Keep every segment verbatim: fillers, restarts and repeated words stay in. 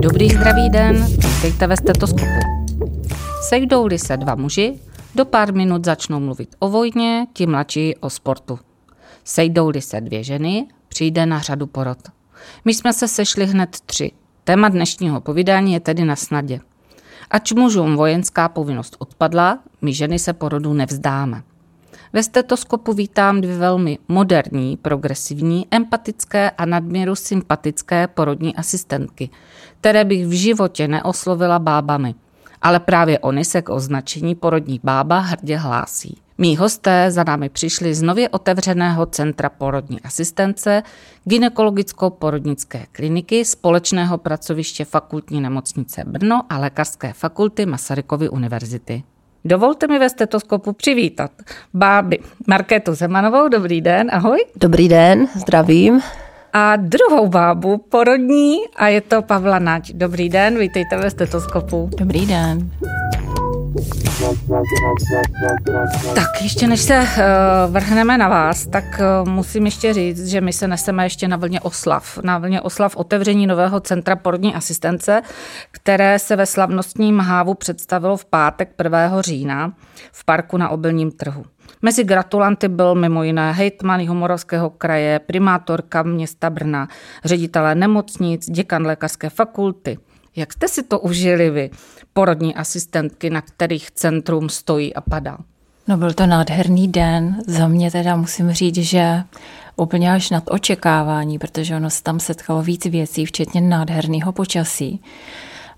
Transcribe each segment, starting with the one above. Dobrý zdravý den, vítejte ve stetoskopu. Sejdou-li se dva muži, do pár minut začnou mluvit o vojně, ti mladší o sportu. Sejdou-li se dvě ženy, přijde na řadu porod. My jsme se sešli hned tři. Téma dnešního povídání je tedy na snadě. Ač mužům vojenská povinnost odpadla, my ženy se porodu nevzdáme. Ve stetoskopu vítám dvě velmi moderní, progresivní, empatické a nadměru sympatické porodní asistentky, které bych v životě neoslovila bábami. Ale právě oni se k označení porodní bába hrdě hlásí. Mí hosté za námi přišli z nově otevřeného Centra porodní asistence, gynekologicko-porodnické kliniky, společného pracoviště Fakultní nemocnice Brno a Lékařské fakulty Masarykovy univerzity. Dovolte mi ve stetoskopu přivítat báby Markétu Zemanovou. Dobrý den, ahoj. Dobrý den, zdravím. A druhou bábu porodní a je to Pavla Nač. Dobrý den, vítejte ve stetoskopu. Dobrý den. Tak ještě než se uh, vrhneme na vás, tak uh, musím ještě říct, že my se neseme ještě na vlně oslav. Na vlně oslav otevření nového Centra porodní asistence, které se ve slavnostním hávu představilo v pátek prvního října v parku na Obilním trhu. Mezi gratulanty byl mimo jiné hejtman Jihomoravského kraje, primátorka města Brna, ředitelé nemocnic, děkan Lékařské fakulty. Jak jste si to užili vy, porodní asistentky, na kterých centrum stojí a padá? No byl to nádherný den. Za mě teda musím říct, že úplně až nad očekávání, protože ono se tam setkalo víc věcí, včetně nádherného počasí.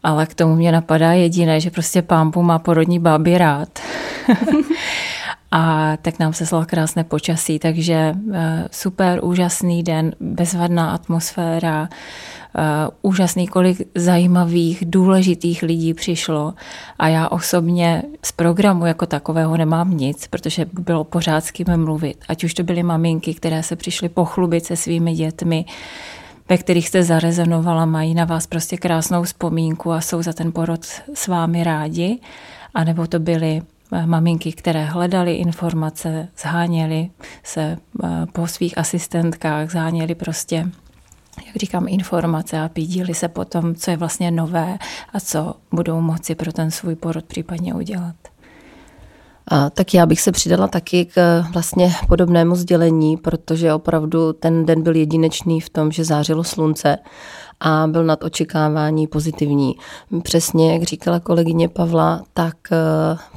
Ale k tomu mě napadá jediné, že prostě pánbu má porodní báby rád. A tak nám se slalo krásné počasí, takže super, úžasný den, bezvadná atmosféra, úžasný, kolik zajímavých, důležitých lidí přišlo. A já osobně z programu jako takového nemám nic, protože bylo pořád s kým mluvit. Ať už to byly maminky, které se přišly pochlubit se svými dětmi, ve kterých jste zarezonovala, mají na vás prostě krásnou vzpomínku a jsou za ten porod s vámi rádi, anebo to byly maminky, které hledaly informace, zháněly se po svých asistentkách, zháněly prostě, jak říkám, informace a pídily se po tom, co je vlastně nové a co budou moci pro ten svůj porod případně udělat. A tak já bych se přidala taky k vlastně podobnému sdělení, protože opravdu ten den byl jedinečný v tom, že zářilo slunce a byl nad očekávání pozitivní. Přesně, jak říkala kolegyně Pavla, tak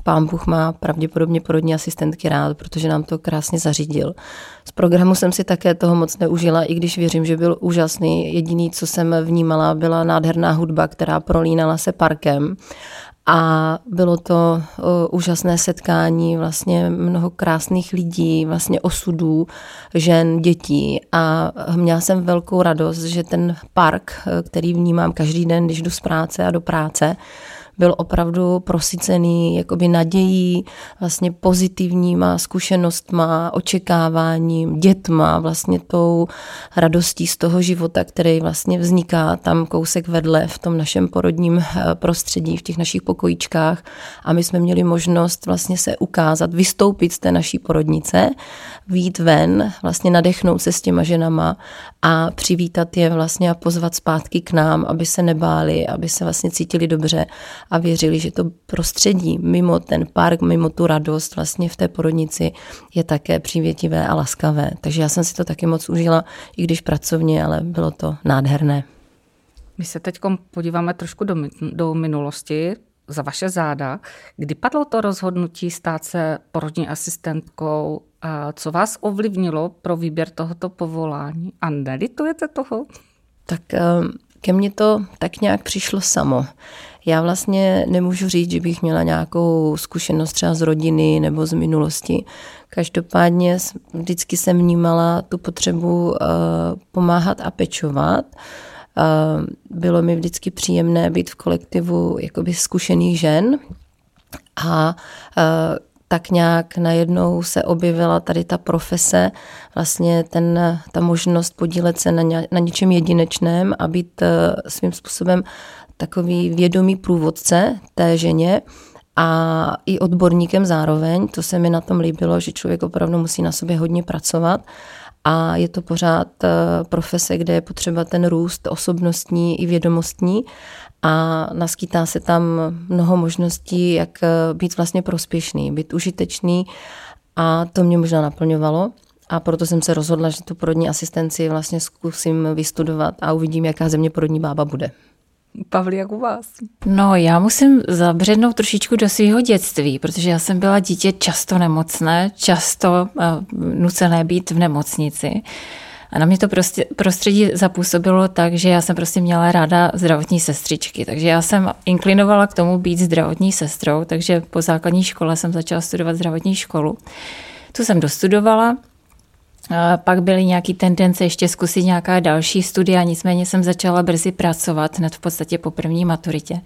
pán Bůh má pravděpodobně porodní asistentky rád, protože nám to krásně zařídil. Z programu jsem si také toho moc neužila, i když věřím, že byl úžasný. Jediný, co jsem vnímala, byla nádherná hudba, která prolínala se parkem. A bylo to úžasné setkání, vlastně mnoho krásných lidí, vlastně osudů, žen, dětí. A měla jsem velkou radost, že ten park, který vnímám každý den, když jdu z práce a do práce, byl opravdu prosycený jakoby nadějí, vlastně pozitivníma zkušenostma, očekáváním, dětma, vlastně tou radostí z toho života, který vlastně vzniká tam kousek vedle v tom našem porodním prostředí, v těch našich pokojíčkách. A my jsme měli možnost vlastně se ukázat, vystoupit z té naší porodnice, vyjít ven, vlastně nadechnout se s těma ženama a přivítat je vlastně a pozvat zpátky k nám, aby se nebáli, aby se vlastně cítili dobře. A věřili, že to prostředí mimo ten park, mimo tu radost vlastně v té porodnici je také přívětivé a laskavé. Takže já jsem si to taky moc užila, i když pracovně, ale bylo to nádherné. My se teď podíváme trošku do, do minulosti, za vaše záda. Kdy padlo to rozhodnutí stát se porodní asistentkou? A co vás ovlivnilo pro výběr tohoto povolání? A nelitujete toho? Tak ke mně to tak nějak přišlo samo. Já vlastně nemůžu říct, že bych měla nějakou zkušenost třeba z rodiny nebo z minulosti. Každopádně vždycky jsem vnímala tu potřebu pomáhat a pečovat. Bylo mi vždycky příjemné být v kolektivu jakoby zkušených žen a tak nějak najednou se objevila tady ta profese, vlastně ten, ta možnost podílet se na, ně, na něčem jedinečném a být svým způsobem takový vědomý průvodce té ženě a i odborníkem zároveň. To se mi na tom líbilo, že člověk opravdu musí na sobě hodně pracovat a je to pořád profese, kde je potřeba ten růst osobnostní i vědomostní a naskýtá se tam mnoho možností, jak být vlastně prospěšný, být užitečný a to mě možná naplňovalo. A proto jsem se rozhodla, že tu porodní asistenci vlastně zkusím vystudovat a uvidím, jaká ze mě porodní bába bude. Pavli, jak u vás? No, já musím zabřednout trošičku do svého dětství, protože já jsem byla dítě často nemocné, často uh, nucené být v nemocnici. A na mě to prostě, prostředí zapůsobilo tak, že já jsem prostě měla ráda zdravotní sestřičky. Takže já jsem inklinovala k tomu být zdravotní sestrou, takže po základní škole jsem začala studovat zdravotní školu. Tu jsem dostudovala. Pak byly nějaké tendence ještě zkusit nějaká další studia, nicméně jsem začala brzy pracovat, hned v podstatě po první maturitě.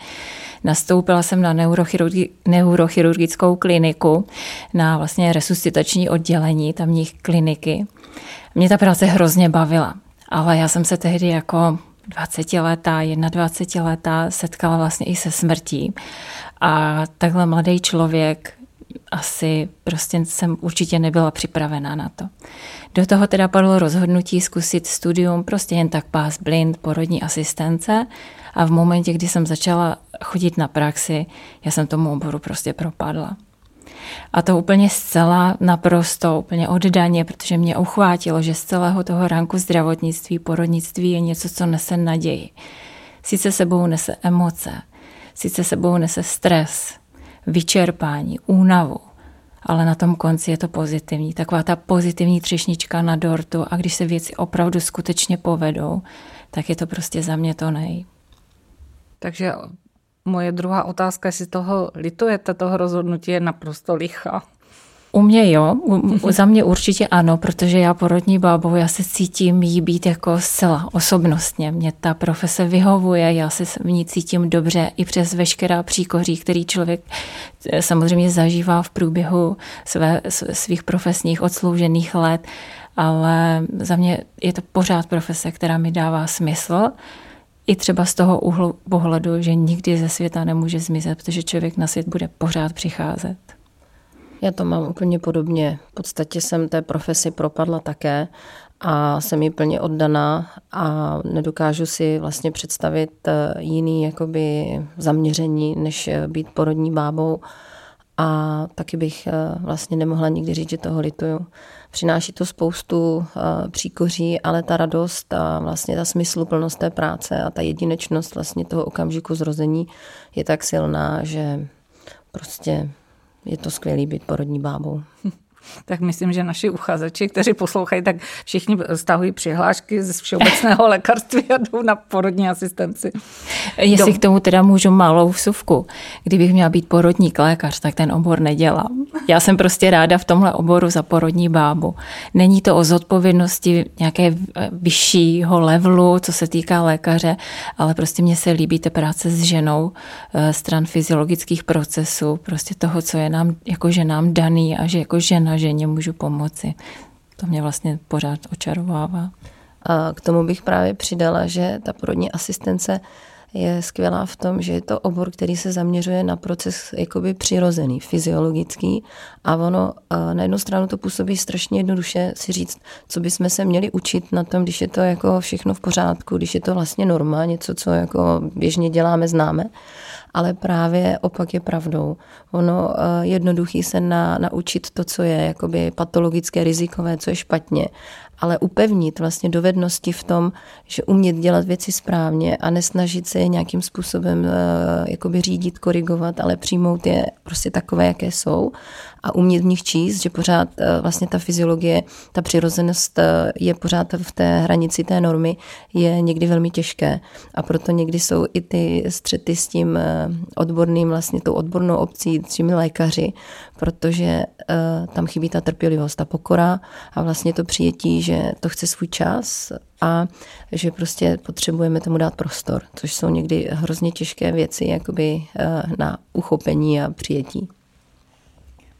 Nastoupila jsem na neurochirurgi- neurochirurgickou kliniku, na vlastně resuscitační oddělení tamních kliniky. Mě ta práce hrozně bavila, ale já jsem se tehdy jako dvacetiletá, jednadvacetiletá setkala vlastně i se smrtí. A takhle mladý člověk, asi prostě jsem určitě nebyla připravená na to. Do toho teda padlo rozhodnutí zkusit studium, prostě jen tak pás blind, porodní asistence a v momentě, kdy jsem začala chodit na praxi, já jsem tomu oboru prostě propadla. A to úplně zcela naprosto, úplně oddaně, protože mě uchvátilo, že z celého toho ranku zdravotnictví, porodnictví je něco, co nese naději. Sice sebou nese emoce, sice sebou nese stres, vyčerpání, únavu, ale na tom konci je to pozitivní. Taková ta pozitivní třešnička na dortu a když se věci opravdu skutečně povedou, tak je to prostě za mě to nej. Takže moje druhá otázka, jestli toho litujete, toho rozhodnutí je naprosto lichá. U mě jo, u, u, za mě určitě ano, protože já porodní bábou, já se cítím jí být jako zcela osobnostně. Mě ta profese vyhovuje, já se v ní cítím dobře i přes veškerá příkoří, který člověk samozřejmě zažívá v průběhu své, svých profesních odsloužených let, ale za mě je to pořád profese, která mi dává smysl. I třeba z toho úhlu pohledu, že nikdy ze světa nemůže zmizet, protože člověk na svět bude pořád přicházet. Já to mám úplně podobně. V podstatě jsem té profesi propadla také a jsem jí plně oddaná a nedokážu si vlastně představit jiný jakoby zaměření, než být porodní bábou a taky bych vlastně nemohla nikdy říct, že toho lituju. Přináší to spoustu příkoří, ale ta radost a vlastně ta smysluplnost té práce a ta jedinečnost vlastně toho okamžiku zrození je tak silná, že prostě je to skvělý být porodní bábou. Tak myslím, že naši uchazeči, kteří poslouchají, tak všichni stahují přihlášky ze všeobecného lékařství a jdou na porodní asistenci. Jestli Dom. K tomu teda můžu malou vsuvku. Kdybych měla být porodník lékař, tak ten obor nedělám. Já jsem prostě ráda v tomhle oboru za porodní bábu. Není to o zodpovědnosti nějaké vyššího levelu, co se týká lékaře, ale prostě mně se líbí ta práce s ženou, stran fyziologických procesů, prostě toho, co je nám jako ženám daný a že jako žena ženě můžu pomoci. To mě vlastně pořád očarovává. A k tomu bych právě přidala, že ta porodní asistence je skvělá v tom, že je to obor, který se zaměřuje na proces jakoby přirozený, fyziologický a ono na jednu stranu to působí strašně jednoduše si říct, co bychom se měli učit na tom, když je to jako všechno v pořádku, když je to vlastně norma, něco, co jako běžně děláme, známe, ale právě opak je pravdou. Ono jednoduchý se na, naučit to, co je jakoby patologické, rizikové, co je špatně, ale upevnit vlastně dovednosti v tom, že umět dělat věci správně a nesnažit se je nějakým způsobem jakoby řídit, korigovat, ale přijmout je prostě takové, jaké jsou a umět v nich číst, že pořád vlastně ta fyziologie, ta přirozenost je pořád v té hranici té normy, je někdy velmi těžké a proto někdy jsou i ty střety s tím odborným, vlastně tou odbornou obcí, s těmi lékaři, protože tam chybí ta trpělivost, ta pokora a vlastně to přijetí, že to chce svůj čas a že prostě potřebujeme tomu dát prostor, což jsou někdy hrozně těžké věci jakoby na uchopení a přijetí.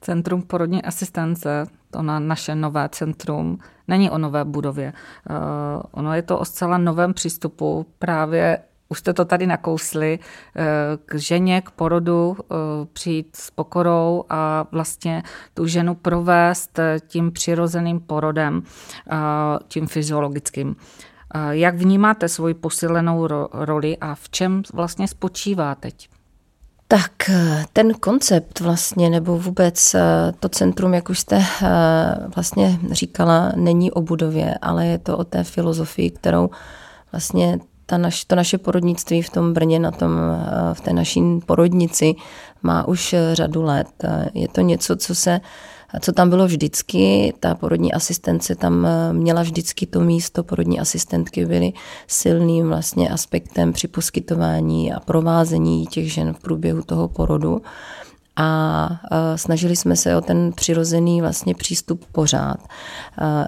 Centrum porodní asistence, to na naše nové centrum, není o nové budově. Ono je to o zcela novém přístupu právě už jste to tady nakousli, k ženě, k porodu přijít s pokorou a vlastně tu ženu provést tím přirozeným porodem, tím fyziologickým. Jak vnímáte svoji posílenou roli a v čem vlastně spočívá teď? Tak ten koncept vlastně, nebo vůbec to centrum, jak už jste vlastně říkala, není o budově, ale je to o té filozofii, kterou vlastně ta naš, to naše porodnictví v tom Brně, na tom, v té naší porodnici má už řadu let. Je to něco, co se co tam bylo vždycky, ta porodní asistence tam měla vždycky to místo, porodní asistentky byly silným vlastně aspektem při poskytování a provázení těch žen v průběhu toho porodu a snažili jsme se o ten přirozený vlastně přístup pořád.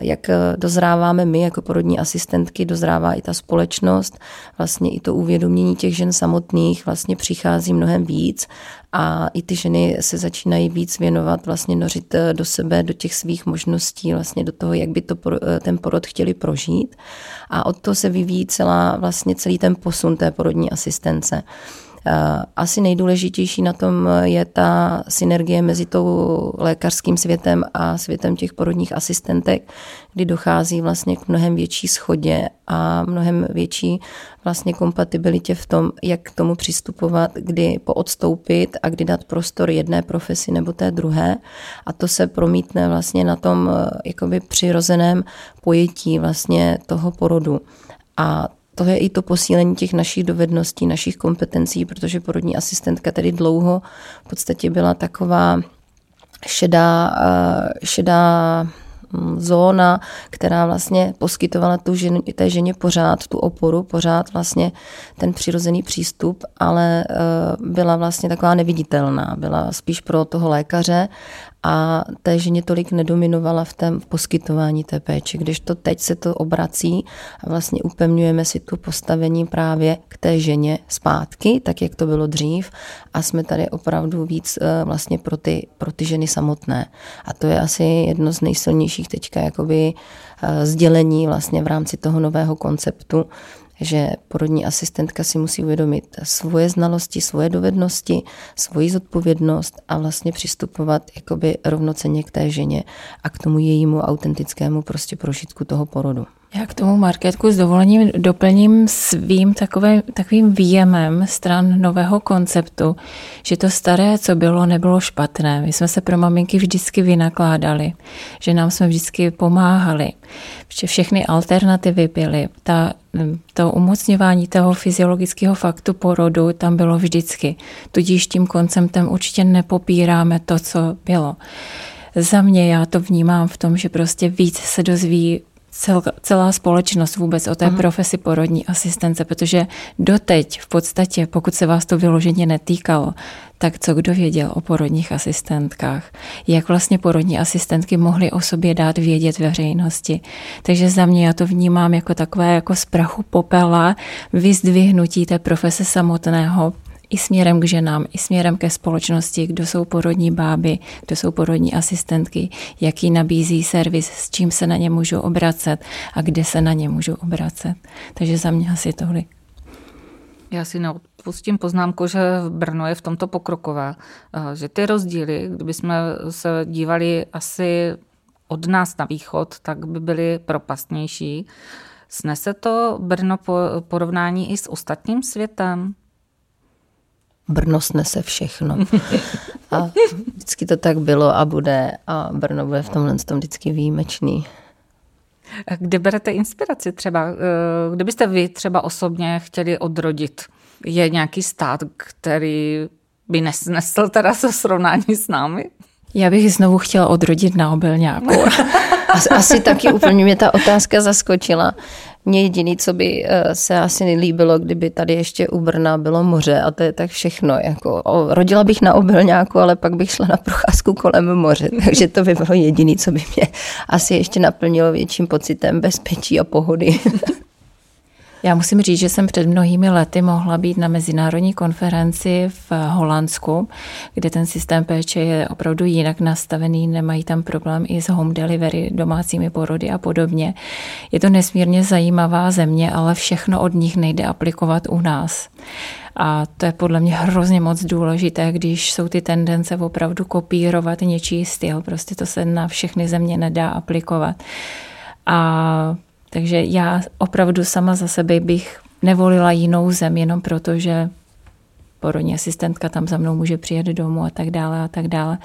Jak dozráváme my jako porodní asistentky, dozrává i ta společnost, vlastně i to uvědomění těch žen samotných vlastně přichází mnohem víc a i ty ženy se začínají víc věnovat, vlastně nořit do sebe, do těch svých možností, vlastně do toho, jak by to, ten porod chtěli prožít a od toho se vyvíjí celá, vlastně celý ten posun té porodní asistence. Asi nejdůležitější na tom je ta synergie mezi tou lékařským světem a světem těch porodních asistentek, kdy dochází vlastně k mnohem větší shodě a mnohem větší vlastně kompatibilitě v tom, jak k tomu přistupovat, kdy poodstoupit a kdy dát prostor jedné profesi nebo té druhé. A to se promítne vlastně na tom jakoby přirozeném pojetí vlastně toho porodu. A to je i to posílení těch našich dovedností, našich kompetencí, protože porodní asistentka tady dlouho v podstatě byla taková šedá, šedá zóna, která vlastně poskytovala tu žen, té ženě pořád tu oporu, pořád vlastně ten přirozený přístup, ale byla vlastně taková neviditelná, byla spíš pro toho lékaře a té ženě tolik nedominovala v tém poskytování té péče, kdežto teď se to obrací a vlastně upevňujeme si tu postavení právě k té ženě zpátky, tak jak to bylo dřív a jsme tady opravdu víc vlastně pro ty, pro ty ženy samotné. A to je asi jedno z nejsilnějších teďka jakoby sdělení vlastně v rámci toho nového konceptu, že porodní asistentka si musí uvědomit svoje znalosti, svoje dovednosti, svoji zodpovědnost a vlastně přistupovat jakoby rovnocenně k té ženě a k tomu jejímu autentickému prostě prožitku toho porodu. Já k tomu, Markétku, s dovolením doplním svým takovým, takovým výjemem stran nového konceptu, že to staré, co bylo, nebylo špatné. My jsme se pro maminky vždycky vynakládali, že nám jsme vždycky pomáhali. Všechny alternativy byly. Ta, to umocňování toho fyziologického faktu porodu tam bylo vždycky. Tudíž tím konceptem určitě nepopíráme to, co bylo. Za mě já to vnímám v tom, že prostě víc se dozví celá společnost vůbec o té Aha. profesi porodní asistence, protože doteď v podstatě, pokud se vás to vyloženě netýkalo, tak co kdo věděl o porodních asistentkách, jak vlastně porodní asistentky mohly o sobě dát vědět veřejnosti. Takže za mě já to vnímám jako takové jako z prachu popela vyzdvihnutí té profese samotného i směrem k ženám, i směrem ke společnosti, kdo jsou porodní báby, kdo jsou porodní asistentky, jaký nabízí servis, s čím se na ně můžu obracet a kde se na ně můžu obracet. Takže za mě asi tohle. Já si neodpustím poznámku, že Brno je v tomto pokrokové, že ty rozdíly, kdybychom se dívali asi od nás na východ, tak by byly propastnější. Snese to Brno po porovnání i s ostatním světem? Brno snese všechno. A vždycky to tak bylo a bude. A Brno bude v tomhle tom vždycky výjimečný. Kde berete inspiraci třeba? Kdybyste vy třeba osobně chtěli odrodit, je nějaký stát, který by nesnesl teda se srovnání s námi? Já bych znovu chtěla odrodit na Obelňáku. Asi, asi taky úplně mě ta otázka zaskočila. Mně jediný, co by se asi nelíbilo, kdyby tady ještě u Brna bylo moře a to je tak všechno. Jako, o, rodila bych na Obelňáku, ale pak bych šla na procházku kolem moře, takže to by bylo jediný, co by mě asi ještě naplnilo větším pocitem bezpečí a pohody. Já musím říct, že jsem před mnohými lety mohla být na mezinárodní konferenci v Holandsku, kde ten systém péče je opravdu jinak nastavený, nemají tam problém i s home delivery, domácími porody a podobně. Je to nesmírně zajímavá země, ale všechno od nich nejde aplikovat u nás. A to je podle mě hrozně moc důležité, když jsou ty tendence opravdu kopírovat něčí styl. Prostě to se na všechny země nedá aplikovat. A takže já opravdu sama za sebe bych nevolila jinou zem, jenom proto, že porodní asistentka tam za mnou může přijet domů a tak dále a tak dále.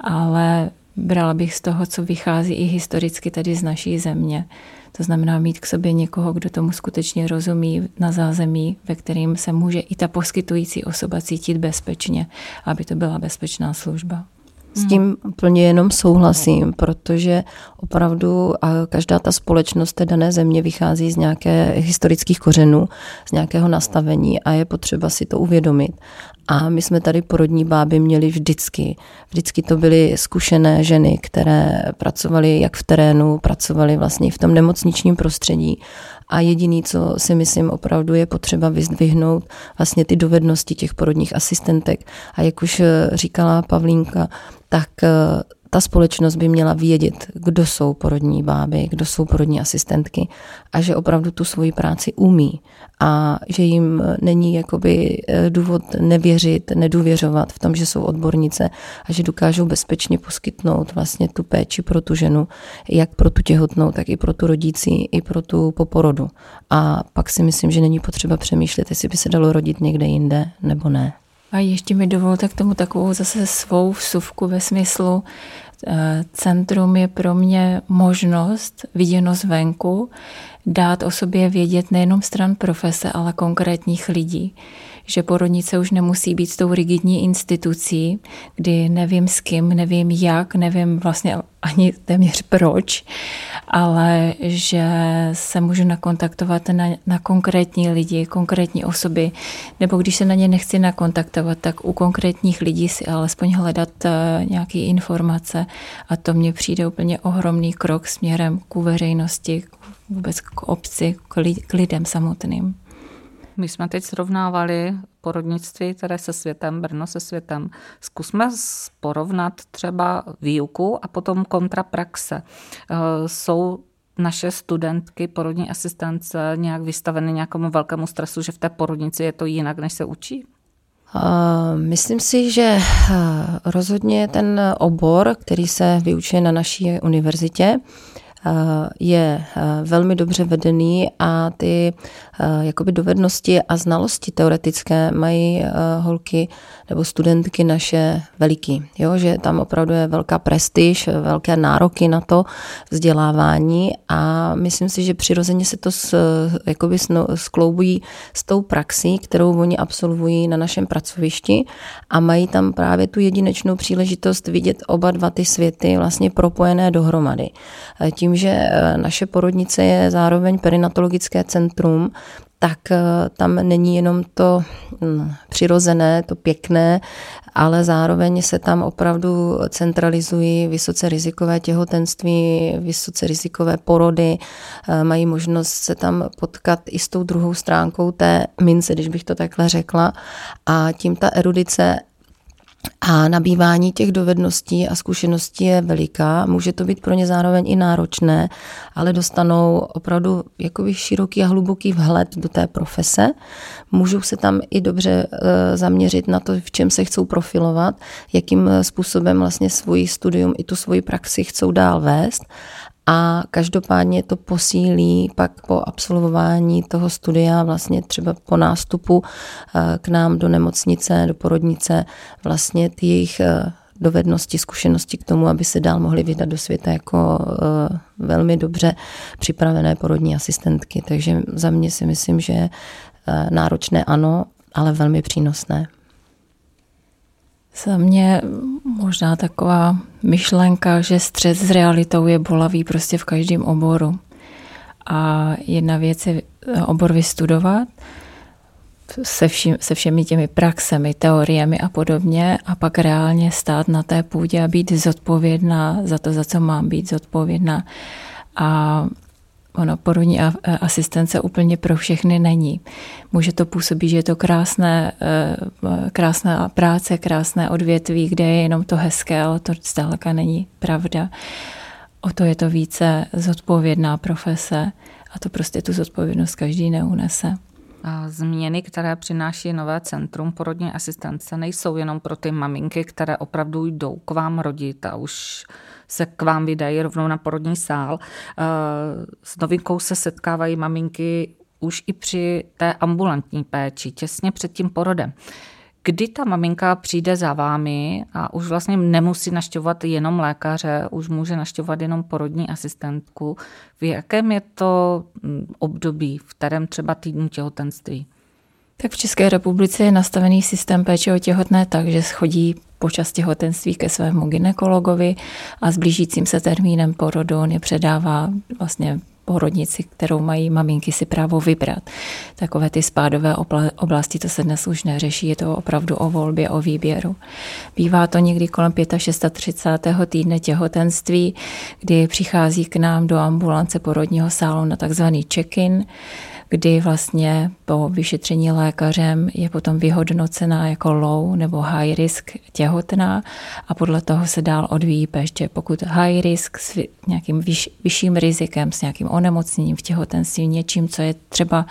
Ale brala bych z toho, co vychází i historicky tady z naší země. To znamená mít k sobě někoho, kdo tomu skutečně rozumí, na zázemí, ve kterým se může i ta poskytující osoba cítit bezpečně, aby to byla bezpečná služba. S tím plně jenom souhlasím, protože opravdu každá ta společnost té dané země vychází z nějakých historických kořenů, z nějakého nastavení a je potřeba si to uvědomit. A my jsme tady porodní báby měli vždycky. Vždycky to byly zkušené ženy, které pracovaly jak v terénu, pracovaly vlastně v tom nemocničním prostředí. A jediný, co si myslím opravdu je potřeba vyzdvihnout, vlastně ty dovednosti těch porodních asistentek. A jak už říkala Pavlínka, tak ta společnost by měla vědět, kdo jsou porodní báby, kdo jsou porodní asistentky a že opravdu tu svoji práci umí a že jim není jakoby důvod nevěřit, nedůvěřovat v tom, že jsou odbornice a že dokážou bezpečně poskytnout vlastně tu péči pro tu ženu, jak pro tu těhotnou, tak i pro tu rodící, i pro tu poporodu. A pak si myslím, že není potřeba přemýšlet, jestli by se dalo rodit někde jinde nebo ne. A ještě mi dovolte k tomu takovou zase svou vsuvku ve smyslu, centrum je pro mě možnost viděno zvenku dát o sobě vědět nejenom stran profese, ale konkrétních lidí. Že porodnice už nemusí být s tou rigidní institucí, kdy nevím s kým, nevím jak, nevím vlastně ani téměř proč, ale že se můžu nakontaktovat na, na konkrétní lidi, konkrétní osoby, nebo když se na ně nechci nakontaktovat, tak u konkrétních lidí si alespoň hledat nějaké informace a to mně přijde úplně ohromný krok směrem k veřejnosti, vůbec k obci, k lidem samotným. My jsme teď srovnávali porodnictví, které se světem, Brno se světem. Zkusme porovnat třeba výuku a potom kontrapraxe. Jsou naše studentky porodní asistence nějak vystaveny nějakému velkému stresu, že v té porodnici je to jinak, než se učí? Myslím si, že rozhodně ten obor, který se vyučuje na naší univerzitě, je velmi dobře vedený a ty jakoby dovednosti a znalosti teoretické mají holky nebo studentky naše veliký. Jo, že tam opravdu je velká prestiž, velké nároky na to vzdělávání a myslím si, že přirozeně se to s, jakoby skloubují s tou praxí, kterou oni absolvují na našem pracovišti a mají tam právě tu jedinečnou příležitost vidět oba dva ty světy vlastně propojené dohromady. Tím, že naše porodnice je zároveň perinatologické centrum, tak tam není jenom to přirozené, to pěkné, ale zároveň se tam opravdu centralizují vysoce rizikové těhotenství, vysoce rizikové porody, mají možnost se tam potkat i s tou druhou stránkou té mince, když bych to takhle řekla, a tím ta erudice a nabývání těch dovedností a zkušeností je veliká. Může to být pro ně zároveň i náročné, ale dostanou opravdu jakoby široký a hluboký vhled do té profese. Můžou se tam i dobře zaměřit na to, v čem se chcou profilovat, jakým způsobem vlastně svůj studium i tu svoji praxi chcou dál vést. A každopádně to posílí pak po absolvování toho studia, vlastně třeba po nástupu k nám do nemocnice, do porodnice, vlastně ty jejich dovednosti, zkušenosti k tomu, aby se dál mohly vydat do světa jako velmi dobře připravené porodní asistentky. Takže za mě si myslím, že náročné ano, ale velmi přínosné. Za mě možná taková myšlenka, že střet s realitou je bolavý prostě v každém oboru. A jedna věc je obor vystudovat se, všim, se všemi těmi praxemi, teoriemi a podobně a pak reálně stát na té půdě a být zodpovědná za to, za co mám být zodpovědná. A ono porodní asistence úplně pro všechny není. Může to působit, že je to krásné, krásná práce, krásné odvětví, kde je jenom to hezké, ale to zdaleka není pravda. O to je to více zodpovědná profese a to prostě tu zodpovědnost každý neunese. Změny, které přináší nové centrum porodní asistence, nejsou jenom pro ty maminky, které opravdu jdou k vám rodit a už se k vám vydají rovnou na porodní sál. S novinkou se setkávají maminky už i při té ambulantní péči, těsně před tím porodem. Kdy ta maminka přijde za vámi a už vlastně nemusí navštěvovat jenom lékaře, už může navštěvovat jenom porodní asistentku. V jakém je to období, v kterém třeba týdnu těhotenství? Tak v České republice je nastavený systém péče o těhotné tak, že chodí počas těhotenství ke svému gynekologovi a s blížícím se termínem porodu on je předává vlastně porodnici, kterou mají maminky si právo vybrat. Takové ty spádové oblasti, to se dnes už neřeší, je to opravdu o volbě, o výběru. Bývá to někdy kolem třicátého pátého týdne těhotenství, kdy přichází k nám do ambulance porodního sálu na takzvaný check-in, kdy vlastně po vyšetření lékařem je potom vyhodnocená jako low nebo high risk těhotná a podle toho se dál odvíjí péče. Pokud high risk s nějakým vyš, vyšším rizikem, s nějakým onemocněním v těhotenství, něčím, co je třeba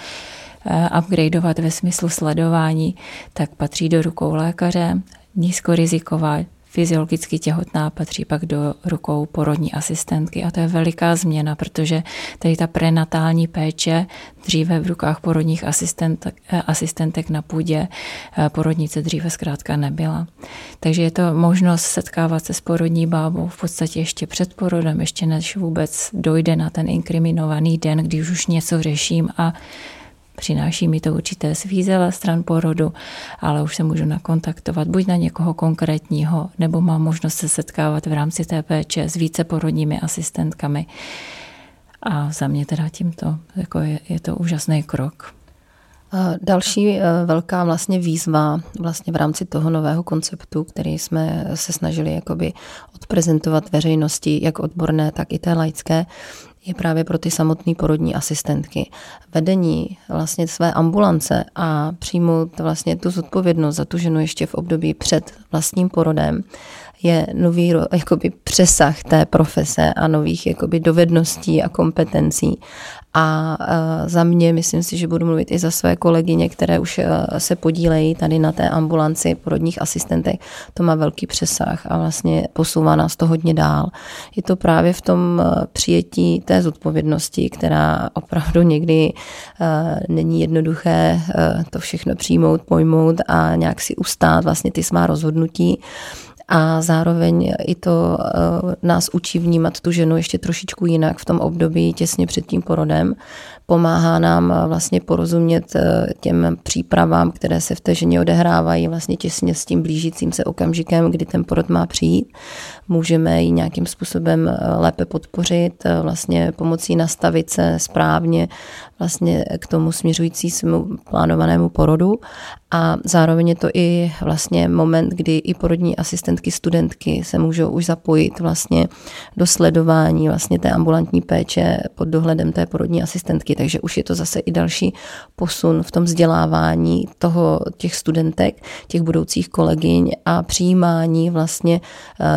upgradeovat ve smyslu sledování, tak patří do rukou lékaře. Nízkoriziková fyziologicky těhotná patří pak do rukou porodní asistentky a to je veliká změna, protože tady ta prenatální péče dříve v rukách porodních asistentek, asistentek na půdě porodnice dříve zkrátka nebyla. Takže je to možnost setkávat se s porodní bábou v podstatě ještě před porodem, ještě než vůbec dojde na ten inkriminovaný den, když už něco řeším a přináší mi to určité svízele stran porodu, ale už se můžu nakontaktovat buď na někoho konkrétního, nebo mám možnost se setkávat v rámci té péče s více porodními asistentkami. A za mě teda tímto jako je, je to úžasný krok. Další velká vlastně výzva vlastně v rámci toho nového konceptu, který jsme se snažili jakoby odprezentovat veřejnosti, jak odborné, tak i té laické, je právě pro ty samotné porodní asistentky. Vedení vlastně své ambulance a přijmout vlastně tu zodpovědnost za tu ženu ještě v období před vlastním porodem je nový jakoby přesah té profese a nových jakoby dovedností a kompetencí. A za mě, myslím si, že budu mluvit i za své kolegyně, které už se podílejí tady na té ambulanci porodních asistentek, to má velký přesah a vlastně posouvá nás to hodně dál. Je to právě v tom přijetí té zodpovědnosti, která opravdu někdy není jednoduché to všechno přijmout, pojmout a nějak si ustát vlastně ty svá rozhodnutí. A zároveň i to nás učí vnímat tu ženu ještě trošičku jinak v tom období těsně před tím porodem. Pomáhá nám vlastně porozumět těm přípravám, které se v té ženě odehrávají vlastně těsně s tím blížícím se okamžikem, kdy ten porod má přijít. Můžeme ji nějakým způsobem lépe podpořit, vlastně pomocí nastavit se správně vlastně k tomu směřující svému plánovanému porodu. A zároveň je to i vlastně moment, kdy i porodní asistentky, studentky se můžou už zapojit vlastně do sledování vlastně té ambulantní péče pod dohledem té porodní asistentky, takže už je to zase i další posun v tom vzdělávání toho, těch studentek, těch budoucích kolegyň a přijímání vlastně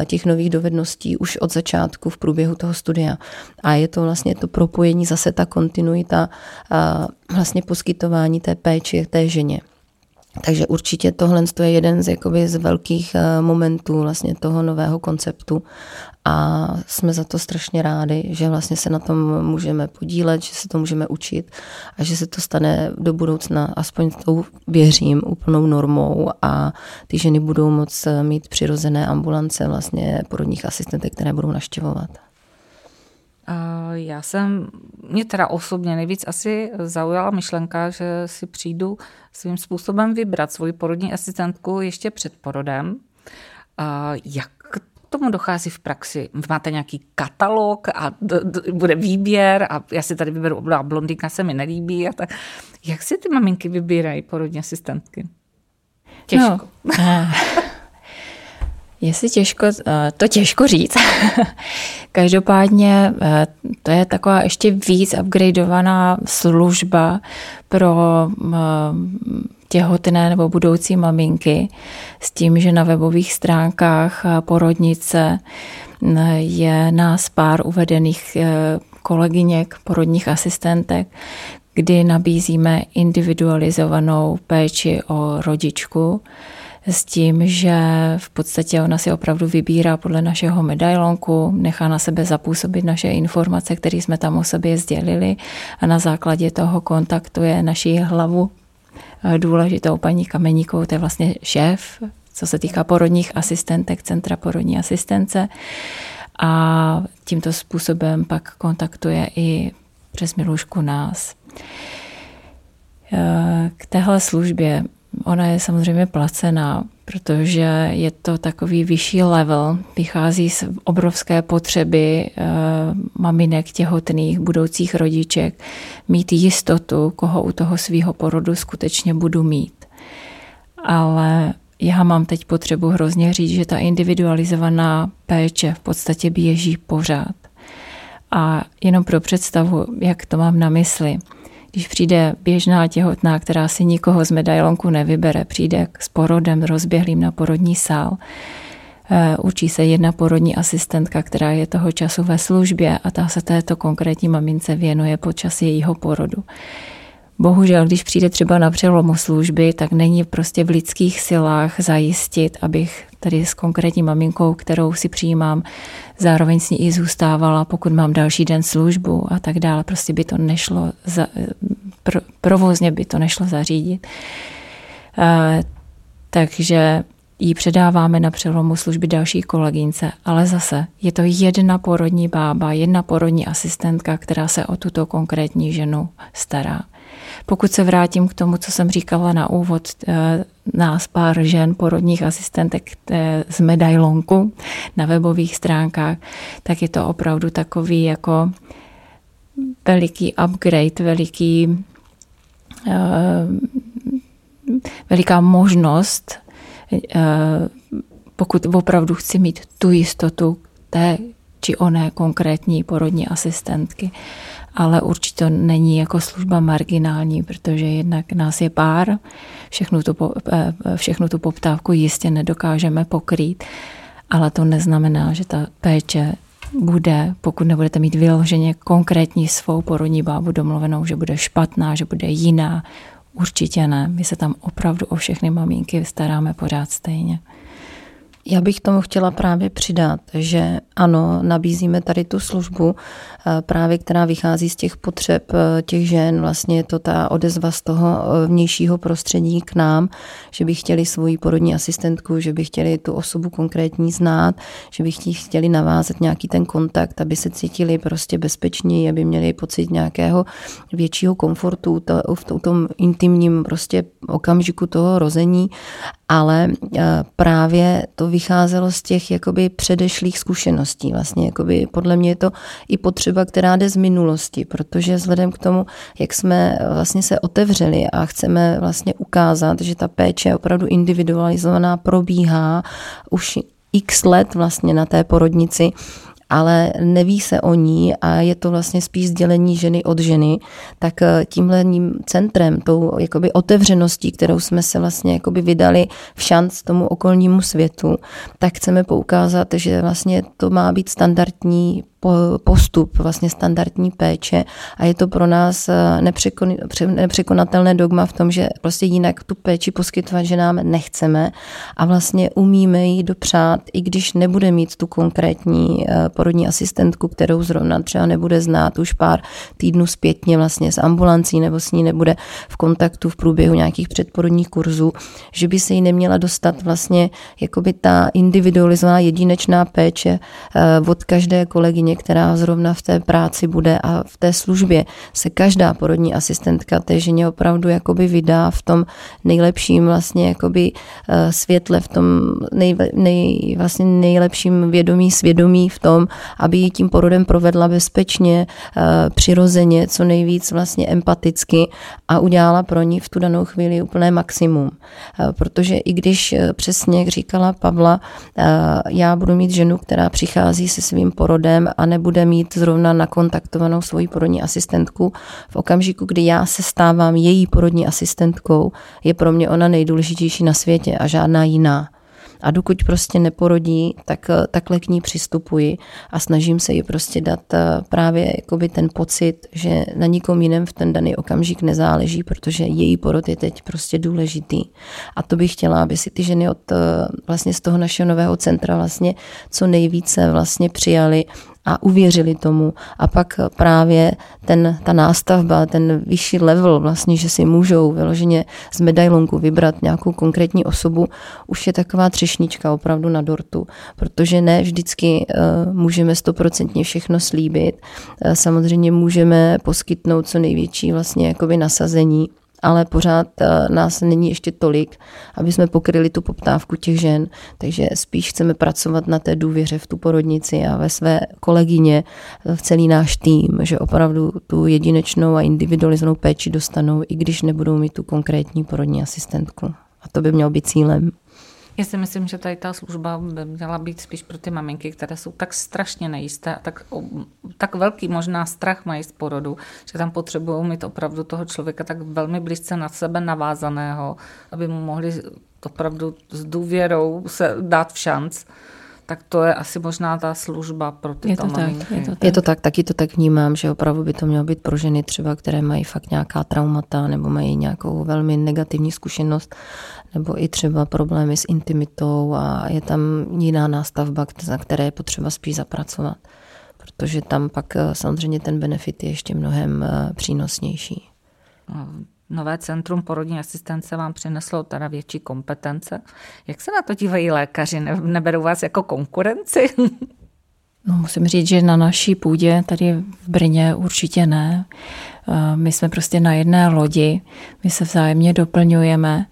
těch nových dovedností už od začátku v průběhu toho studia. A je to vlastně to propojení, zase ta kontinuita vlastně poskytování té péče té ženě. Takže určitě tohle je jeden z, jakoby, z velkých momentů vlastně toho nového konceptu a jsme za to strašně rádi, že vlastně se na tom můžeme podílet, že se to můžeme učit a že se to stane do budoucna, aspoň tou, věřím, úplnou normou a ty ženy budou moct mít přirozené ambulance vlastně porodních asistentek, které budou navštěvovat. Já jsem, mě teda osobně nejvíc asi zaujala myšlenka, že si přijdu svým způsobem vybrat svoji porodní asistentku ještě před porodem. Jak k tomu dochází v praxi? Máte nějaký katalog a d- d- bude výběr a já si tady vyberu, a blondýka se mi nelíbí. A tak. Jak si ty maminky vybírají porodní asistentky? Těžko. No. Jestli těžko, to těžko říct. Každopádně to je taková ještě víc upgradeovaná služba pro těhotné nebo budoucí maminky s tím, že na webových stránkách porodnice je nás pár uvedených kolegyněk, porodních asistentek, kdy nabízíme individualizovanou péči o rodičku s tím, že v podstatě ona si opravdu vybírá podle našeho medailonku, nechá na sebe zapůsobit naše informace, které jsme tam o sobě sdělili, a na základě toho kontaktuje naši hlavu, důležitou paní Kameníkovou, to je vlastně šéf, co se týká porodních asistentek, Centra porodní asistence, a tímto způsobem pak kontaktuje i přes Milušku nás. K téhle službě, ona je samozřejmě placená, protože je to takový vyšší level, vychází z obrovské potřeby maminek, těhotných, budoucích rodiček, mít jistotu, koho u toho svýho porodu skutečně budu mít. Ale já mám teď potřebu hrozně říct, že ta individualizovaná péče v podstatě běží pořád. A jenom pro představu, jak to mám na mysli. Když přijde běžná těhotná, která si nikoho z medailonku nevybere, přijde s porodem rozběhlým na porodní sál, učí se jedna porodní asistentka, která je toho času ve službě, a ta se této konkrétní mamince věnuje počas jejího porodu. Bohužel, když přijde třeba na přelomu služby, tak není prostě v lidských silách zajistit, abych tady s konkrétní maminkou, kterou si přijímám, zároveň s ní i zůstávala, pokud mám další den službu a tak dále. Prostě by to nešlo, za, pro, provozně by to nešlo zařídit. E, takže ji předáváme na přelomu služby další kolegyňce, ale zase je to jedna porodní bába, jedna porodní asistentka, která se o tuto konkrétní ženu stará. Pokud se vrátím k tomu, co jsem říkala na úvod, nás pár žen, porodních asistentek z medailonku na webových stránkách, tak je to opravdu takový jako veliký upgrade, veliký, veliká možnost, pokud opravdu chci mít tu jistotu té či oné konkrétní porodní asistentky. Ale určitě to není jako služba marginální, protože jednak nás je pár, všechnu tu, po, všechnu tu poptávku jistě nedokážeme pokrýt, ale to neznamená, že ta péče bude, pokud nebudete mít vyloženě konkrétní svou porodní bábu domluvenou, že bude špatná, že bude jiná, určitě ne. My se tam opravdu o všechny maminky staráme pořád stejně. Já bych tomu chtěla právě přidat, že ano, nabízíme tady tu službu, právě která vychází z těch potřeb těch žen, vlastně je to ta odezva z toho vnějšího prostředí k nám, že by chtěli svoji porodní asistentku, že by chtěli tu osobu konkrétní znát, že by chtěli navázat nějaký ten kontakt, aby se cítili prostě bezpeční, aby měli pocit nějakého většího komfortu v tom intimním prostě okamžiku toho rození, ale právě to vycházelo z těch jakoby předešlých zkušeností. Vlastně jakoby podle mě je to i potřeba, která jde z minulosti, protože vzhledem k tomu, jak jsme vlastně se otevřeli a chceme vlastně ukázat, že ta péče opravdu individualizovaná probíhá už x let vlastně na té porodnici, ale neví se o ní a je to vlastně spíš sdělení ženy od ženy, tak tímhle centrem, tou jakoby otevřeností, kterou jsme se vlastně jakoby vydali v šanc tomu okolnímu světu, tak chceme poukázat, že vlastně to má být standardní postup, vlastně standardní péče, a je to pro nás nepřekon, nepřekonatelné dogma v tom, že prostě jinak tu péči poskytovat ženám nechceme a vlastně umíme ji dopřát, i když nebude mít tu konkrétní porodní asistentku, kterou zrovna třeba nebude znát už pár týdnů zpětně vlastně s ambulancí, nebo s ní nebude v kontaktu v průběhu nějakých předporodních kurzů, že by se jí neměla dostat vlastně jakoby ta individualizovaná jedinečná péče od každé kolegyně, rodině, která zrovna v té práci bude, a v té službě se každá porodní asistentka té ženě opravdu jakoby vydá v tom nejlepším vlastně jakoby světle, v tom nej, nej, vlastně nejlepším vědomí, svědomí v tom, aby ji tím porodem provedla bezpečně, přirozeně, co nejvíc vlastně empaticky a udělala pro ní v tu danou chvíli úplné maximum. Protože i když přesně, jak říkala Pavla, já budu mít ženu, která přichází se svým porodem a nebude mít zrovna nakontaktovanou svoji porodní asistentku, v okamžiku, kdy já se stávám její porodní asistentkou, je pro mě ona nejdůležitější na světě a žádná jiná. A dokud prostě neporodí, tak takhle k ní přistupuji a snažím se jí prostě dát právě jakoby ten pocit, že na nikom jiném v ten daný okamžik nezáleží, protože její porod je teď prostě důležitý. A to bych chtěla, aby si ty ženy od vlastně z toho našeho nového centra vlastně co nejvíce vlastně přijali a uvěřili tomu. A pak právě ten, ta nástavba, ten vyšší level vlastně, že si můžou vyloženě z medailonku vybrat nějakou konkrétní osobu, už je taková třešnička opravdu na dortu, protože ne vždycky uh, můžeme stoprocentně všechno slíbit. Uh, samozřejmě můžeme poskytnout co největší vlastně jakoby nasazení, ale pořád nás není ještě tolik, aby jsme pokryli tu poptávku těch žen, takže spíš chceme pracovat na té důvěře v tu porodnici a ve své kolegyně, v celý náš tým, že opravdu tu jedinečnou a individualizovanou péči dostanou, i když nebudou mít tu konkrétní porodní asistentku. A to by mělo být cílem. Já si myslím, že tady ta služba by měla být spíš pro ty maminky, které jsou tak strašně nejisté a tak, tak velký možná strach mají z porodu, že tam potřebují mít opravdu toho člověka tak velmi blízce na sebe navázaného, aby mu mohli opravdu s důvěrou se dát v šanc. Tak to je asi možná ta služba pro ty maminky. Je to tak, je to tak, taky to tak vnímám, že opravdu by to mělo být pro ženy třeba, které mají fakt nějaká traumata nebo mají nějakou velmi negativní zkušenost nebo i třeba problémy s intimitou a je tam jiná nástavba, na které je potřeba spíš zapracovat, protože tam pak samozřejmě ten benefit je ještě mnohem přínosnější. Nové centrum porodní asistence vám přineslo teda větší kompetence. Jak se na to dívají lékaři? Ne, neberou vás jako konkurenci? No, musím říct, že na naší půdě tady v Brně určitě ne. My jsme prostě na jedné lodi, my se vzájemně doplňujeme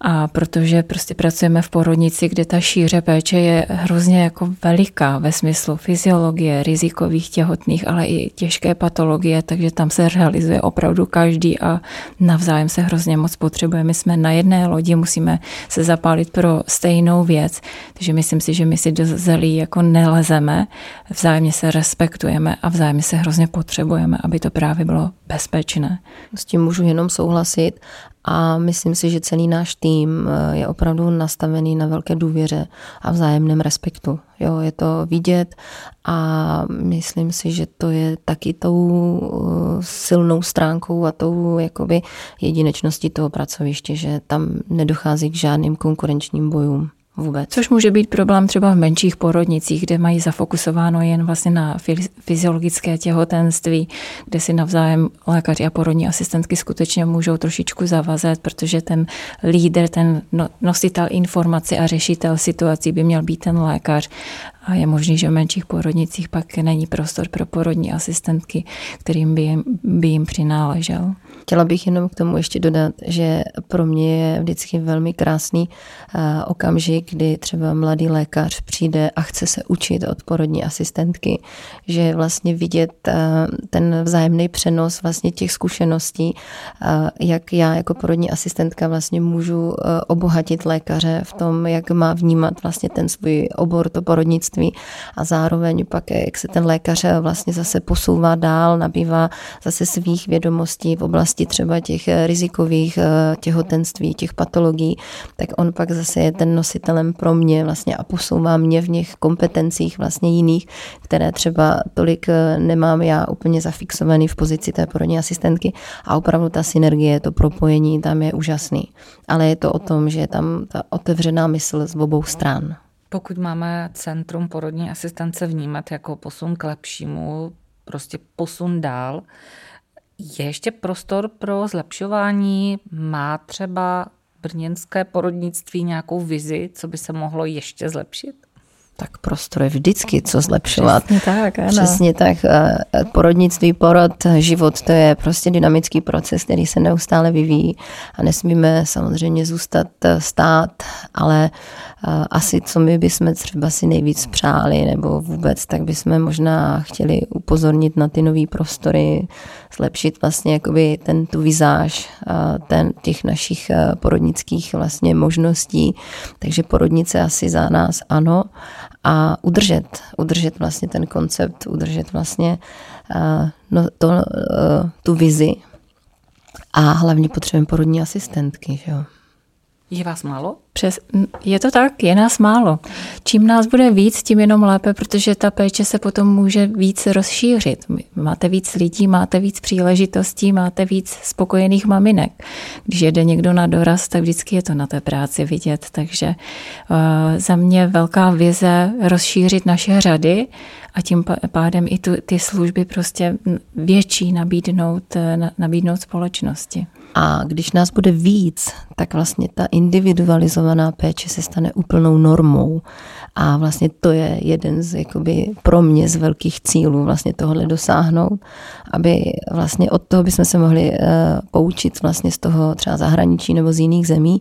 a protože prostě pracujeme v porodnici, kde ta šíře péče je hrozně jako veliká ve smyslu fyziologie, rizikových těhotných, ale i těžké patologie, takže tam se realizuje opravdu každý a navzájem se hrozně moc potřebujeme. My jsme na jedné lodi, musíme se zapálit pro stejnou věc, takže myslím si, že my si do zelí jako nelezeme, vzájemně se respektujeme a vzájemně se hrozně potřebujeme, aby to právě bylo bezpečné. S tím můžu jenom souhlasit a myslím si, že celý náš tým je opravdu nastavený na velké důvěře a vzájemném respektu. Jo, je to vidět a myslím si, že to je taky tou silnou stránkou a tou jakoby jedinečností toho pracoviště, že tam nedochází k žádným konkurenčním bojům. Vůbec. Což může být problém třeba v menších porodnicích, kde mají zafokusováno jen vlastně na fyziologické těhotenství, kde si navzájem lékaři a porodní asistentky skutečně můžou trošičku zavazet, protože ten lídr, ten nositel informací a řešitel situací by měl být ten lékař. A je možný, že v menších porodnicích pak není prostor pro porodní asistentky, kterým by jim, by jim přináležel. Chtěla bych jenom k tomu ještě dodat, že pro mě je vždycky velmi krásný okamžik, kdy třeba mladý lékař přijde a chce se učit od porodní asistentky, že vlastně vidět ten vzájemný přenos vlastně těch zkušeností, jak já jako porodní asistentka vlastně můžu obohatit lékaře v tom, jak má vnímat vlastně ten svůj obor, to porodnictví, a zároveň pak, jak se ten lékař vlastně zase posouvá dál, nabývá zase svých vědomostí v oblasti třeba těch rizikových těhotenství, těch patologií, tak on pak zase je ten nositelem pro mě vlastně a posouvá mě v těch kompetencích vlastně jiných, které třeba tolik nemám já úplně zafixovaný v pozici té porodní asistentky a opravdu ta synergie, to propojení tam je úžasný. Ale je to o tom, že je tam ta otevřená mysl z obou stran. Pokud máme centrum porodní asistence vnímat jako posun k lepšímu, prostě posun dál, je ještě prostor pro zlepšování? Má třeba brněnské porodnictví nějakou vizi, co by se mohlo ještě zlepšit? Tak prostor je vždycky co zlepšovat. Přesně tak, ano. Přesně tak. Porodnictví, porod, život, to je prostě dynamický proces, který se neustále vyvíjí a nesmíme samozřejmě zůstat stát, ale asi co my bychom třeba si nejvíc přáli nebo vůbec, tak bychom možná chtěli upozornit na ty nový prostory, zlepšit vlastně jakoby ten, tu vizáž ten, těch našich porodnických vlastně možností. Takže porodnice asi za nás ano, a udržet, udržet vlastně ten koncept, udržet vlastně uh, no, to, uh, tu vizi a hlavně potřebujeme porodní asistentky. Že jo? Je vás málo? Přes, je to tak, je nás málo. Čím nás bude víc, tím jenom lépe, protože ta péče se potom může víc rozšířit. Máte víc lidí, máte víc příležitostí, máte víc spokojených maminek. Když jede někdo na doraz, tak vždycky je to na té práci vidět. Takže uh, za mě velká vize rozšířit naše řady a tím pádem i tu, ty služby prostě větší nabídnout, nabídnout společnosti. A když nás bude víc, tak vlastně ta individualizovaná péče se stane úplnou normou. A vlastně to je jeden z jakoby pro mě z velkých cílů vlastně tohle dosáhnout, aby vlastně od toho bychom se mohli uh, poučit vlastně z toho třeba zahraničí nebo z jiných zemí,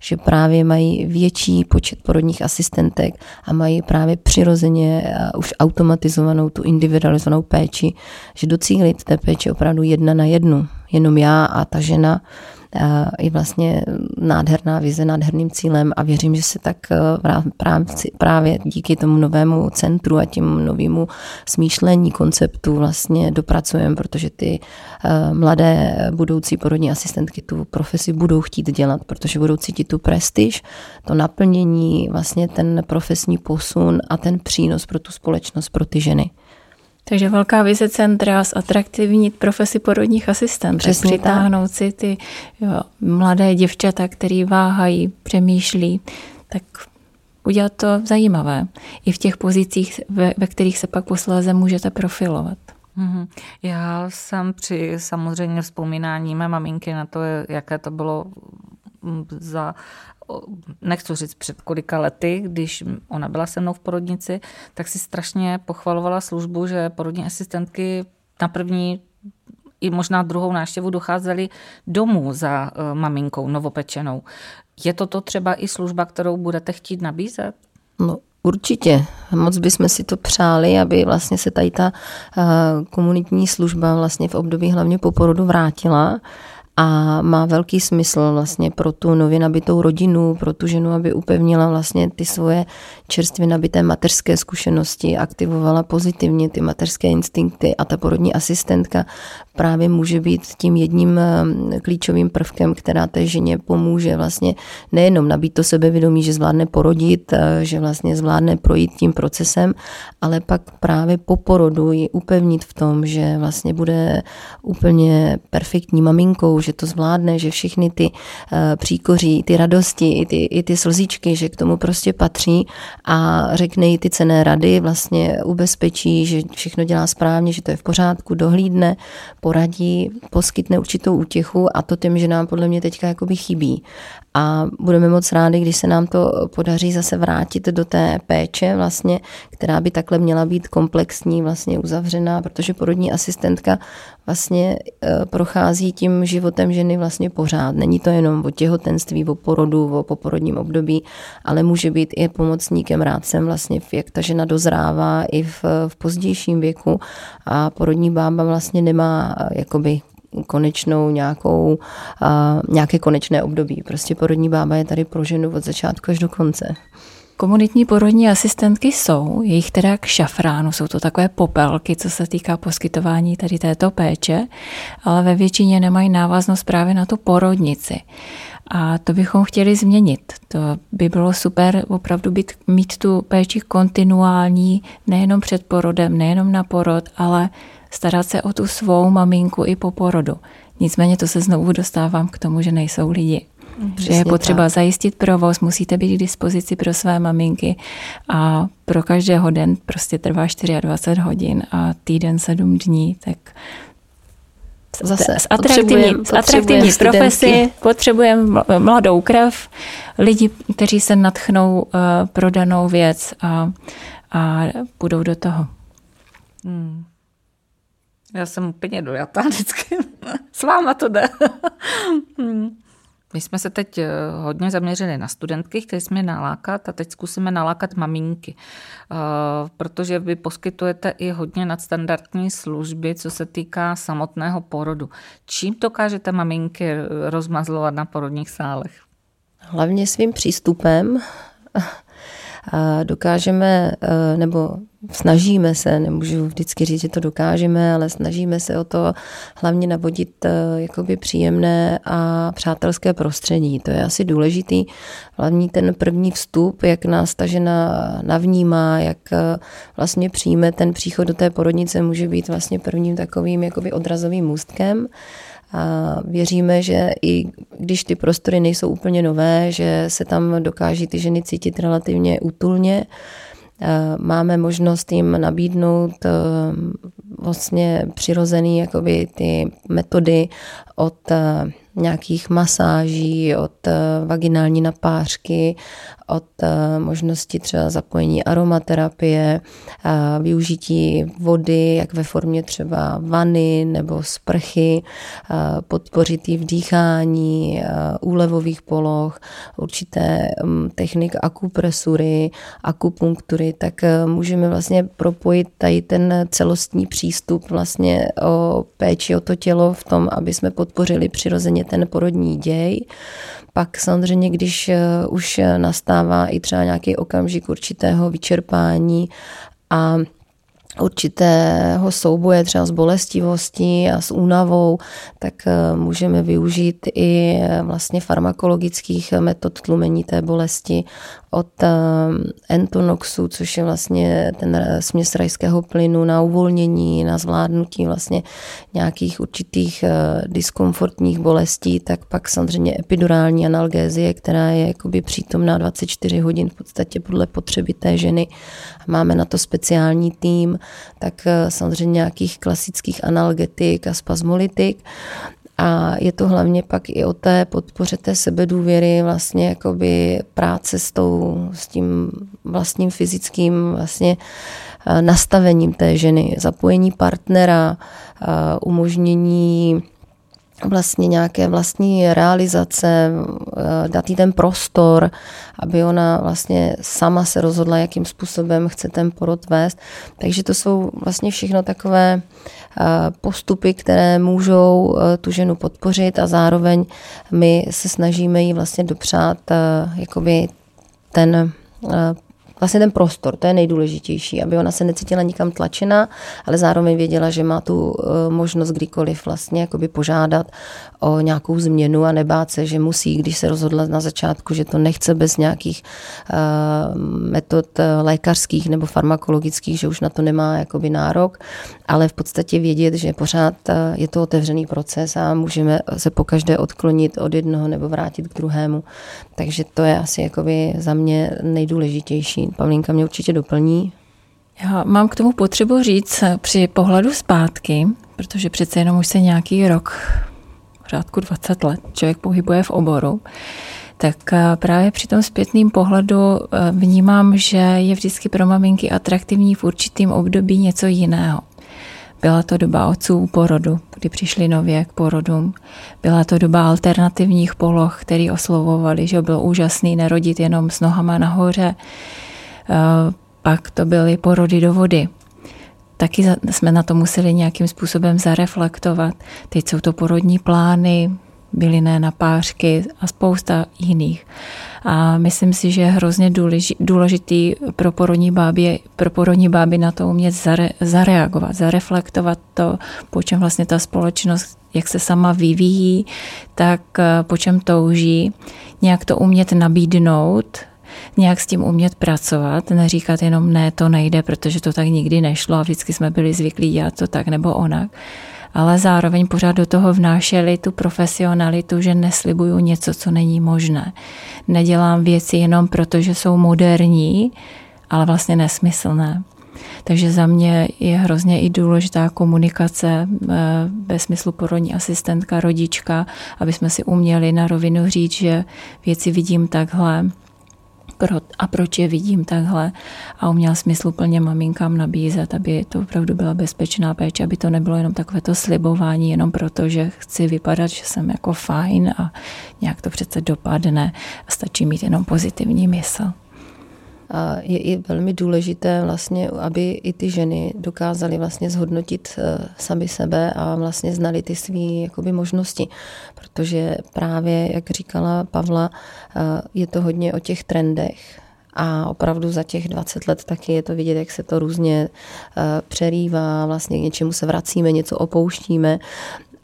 že právě mají větší počet porodních asistentek a mají právě přirozeně uh, už automatizovanou tu individualizovanou péči, že docílit té péče opravdu jedna na jednu. Jenom já a ta žena je vlastně nádherná vize, nádherným cílem a věřím, že se tak právě díky tomu novému centru a těmu novému smýšlení konceptu vlastně dopracujeme, protože ty mladé budoucí porodní asistentky tu profesi budou chtít dělat, protože budou cítit tu prestiž, to naplnění, vlastně ten profesní posun a ten přínos pro tu společnost, pro ty ženy. Takže velká vize centra zatraktivnit profesi porodních asistentů, přitáhnout si ty jo, mladé děvčata, který váhají, přemýšlí, tak udělat to zajímavé. I v těch pozicích, ve, ve kterých se pak posléze můžete profilovat. Já jsem při samozřejmě vzpomínání mé maminky na to, jaké to bylo za... nechci říct před kolika lety, když ona byla se mnou v porodnici, tak si strašně pochvalovala službu, že porodní asistentky na první i možná druhou návštěvu docházely domů za maminkou novopečenou. Je to to třeba i služba, kterou budete chtít nabízet? No. Určitě. Moc bychom si to přáli, aby vlastně se tady ta komunitní služba vlastně v období hlavně po porodu vrátila. A má velký smysl vlastně pro tu nově nabitou rodinu, pro tu ženu, aby upevnila vlastně ty svoje čerstvě nabité mateřské zkušenosti, aktivovala pozitivně ty mateřské instinkty a ta porodní asistentka právě může být tím jedním klíčovým prvkem, která té ženě pomůže vlastně nejenom nabít to sebevědomí, že zvládne porodit, že vlastně zvládne projít tím procesem, ale pak právě po porodu ji upevnit v tom, že vlastně bude úplně perfektní maminkou, že to zvládne, že všechny ty příkoří, ty radosti, i ty, i ty slzíčky, že k tomu prostě patří a řekne jí ty cenné rady, vlastně ubezpečí, že všechno dělá správně, že to je v pořádku, dohlídne, poradí, poskytne určitou útěchu a to tím, že nám podle mě teďka jakoby chybí. A budeme moc rádi, když se nám to podaří zase vrátit do té péče, vlastně, která by takhle měla být komplexní, vlastně uzavřená, protože porodní asistentka vlastně prochází tím životem ženy vlastně pořád. Není to jenom o těhotenství, o porodu, o poporodním období, ale může být i pomocníkem, rádcem vlastně, jak ta žena dozrává i v, v pozdějším věku a porodní bába vlastně nemá jakoby konečnou nějakou, uh, nějaké konečné období. Prostě porodní bába je tady pro ženu od začátku až do konce. Komunitní porodní asistentky jsou, je jich teda k šafránu, jsou to takové popelky, co se týká poskytování tady této péče, ale ve většině nemají návaznost právě na tu porodnici. A to bychom chtěli změnit. To by bylo super opravdu být, mít tu péči kontinuální, nejenom před porodem, nejenom na porod, ale starat se o tu svou maminku i po porodu. Nicméně to se znovu dostávám k tomu, že nejsou lidi. Přesně, že je potřeba tak zajistit provoz, musíte být k dispozici pro své maminky a pro každého den prostě trvá dvacet čtyři hodin a týden sedm dní, tak zase z atraktivní, atraktivní profesi, potřebujeme mladou krev, lidi, kteří se nadchnou uh, pro danou věc a, a půjdou do toho. Hmm. Já jsem úplně dojatá vždycky. S váma to jde. hmm. My jsme se teď hodně zaměřili na studentky, chtěli jsme nalákat a teď zkusíme nalákat maminky, protože vy poskytujete i hodně nadstandardní služby, co se týká samotného porodu. Čím dokážete maminky rozmazlovat na porodních sálech? Hlavně svým přístupem dokážeme, nebo snažíme se, nemůžu vždycky říct, že to dokážeme, ale snažíme se o to hlavně navodit jakoby příjemné a přátelské prostředí. To je asi důležitý, hlavně ten první vstup, jak nás ta žena navnímá, jak vlastně přijme ten příchod do té porodnice, může být vlastně prvním takovým jakoby odrazovým můstkem. A věříme, že i když ty prostory nejsou úplně nové, že se tam dokáží ty ženy cítit relativně útulně. Máme možnost jim nabídnout vlastně přirozený jakoby ty metody od nějakých masáží, od vaginální napářky, od možnosti třeba zapojení aromaterapie, využití vody, jak ve formě třeba vany nebo sprchy, podpořit ji v dýchání, úlevových poloh, určité technik akupresury, akupunktury, tak můžeme vlastně propojit tady ten celostní přístup vlastně o péči o to tělo v tom, aby jsme podpořili přirozeně ten porodní děj. Pak samozřejmě, když už nastává i třeba nějaký okamžik určitého vyčerpání a určitého souboje třeba s bolestivostí a s únavou, tak můžeme využít i vlastně farmakologických metod tlumení té bolesti od Entonoxu, což je vlastně ten směs rajského plynu na uvolnění, na zvládnutí vlastně nějakých určitých diskomfortních bolestí, tak pak samozřejmě epidurální analgézie, která je jakoby přítomná dvacet čtyři hodin v podstatě podle potřeby té ženy. Máme na to speciální tým, tak samozřejmě nějakých klasických analgetik a spasmolitik. A je to hlavně pak i o té podpoře té sebedůvěry, vlastně jakoby práce s, tou, s tím vlastním fyzickým vlastně nastavením té ženy, zapojení partnera, umožnění vlastně nějaké vlastní realizace, dát jí ten prostor, aby ona vlastně sama se rozhodla, jakým způsobem chce ten porod vést. Takže to jsou vlastně všechno takové postupy, které můžou tu ženu podpořit a zároveň my se snažíme jí vlastně dopřát jakoby ten Vlastně ten prostor, to je nejdůležitější, aby ona se necítila nikam tlačena, ale zároveň věděla, že má tu možnost kdykoliv vlastně jakoby požádat o nějakou změnu a nebát se, že musí, když se rozhodla na začátku, že to nechce bez nějakých uh, metod lékařských nebo farmakologických, že už na to nemá jakoby nárok, ale v podstatě vědět, že pořád je to otevřený proces a můžeme se pokaždé odklonit od jednoho nebo vrátit k druhému. Takže to je asi jakoby za mě nejdůležitější. Pavlínka mě určitě doplní. Já mám k tomu potřebu říct při pohledu zpátky, protože přece jenom už se nějaký rok, v řádku dvacet let, člověk pohybuje v oboru, tak právě při tom zpětném pohledu vnímám, že je vždycky pro maminky atraktivní v určitém období něco jiného. Byla to doba otců porodu, kdy přišli nově k porodům. Byla to doba alternativních poloh, který oslovovali, že bylo úžasný nerodit jenom s nohama nahoře. Pak to byly porody do vody. Taky jsme na to museli nějakým způsobem zareflektovat. Teď jsou to porodní plány, bylinné napářky a spousta jiných. A myslím si, že je hrozně důležitý pro porodní báby, pro porodní báby na to umět zare, zareagovat, zareflektovat to, po čem vlastně ta společnost, jak se sama vyvíjí, tak po čem touží, nějak to umět nabídnout, nějak s tím umět pracovat, neříkat jenom ne, to nejde, protože to tak nikdy nešlo a vždycky jsme byli zvyklí dělat to tak nebo onak. Ale zároveň pořád do toho vnášeli tu profesionalitu, že neslibuju něco, co není možné. Nedělám věci jenom proto, že jsou moderní, ale vlastně nesmyslné. Takže za mě je hrozně i důležitá komunikace ve smyslu porodní asistentka, rodička, aby jsme si uměli na rovinu říct, že věci vidím takhle a proč je vidím takhle, a uměla smysluplně maminkám nabízet, aby to opravdu byla bezpečná péče, aby to nebylo jenom takové to slibování, jenom proto, že chci vypadat, že jsem jako fajn a nějak to přece dopadne a stačí mít jenom pozitivní mysl. A je i velmi důležité vlastně, aby i ty ženy dokázaly vlastně zhodnotit sami sebe a vlastně znali ty svý jakoby možnosti, protože právě, jak říkala Pavla, je to hodně o těch trendech a opravdu za těch dvacet let taky je to vidět, jak se to různě přerývá, vlastně k něčemu se vracíme, něco opouštíme,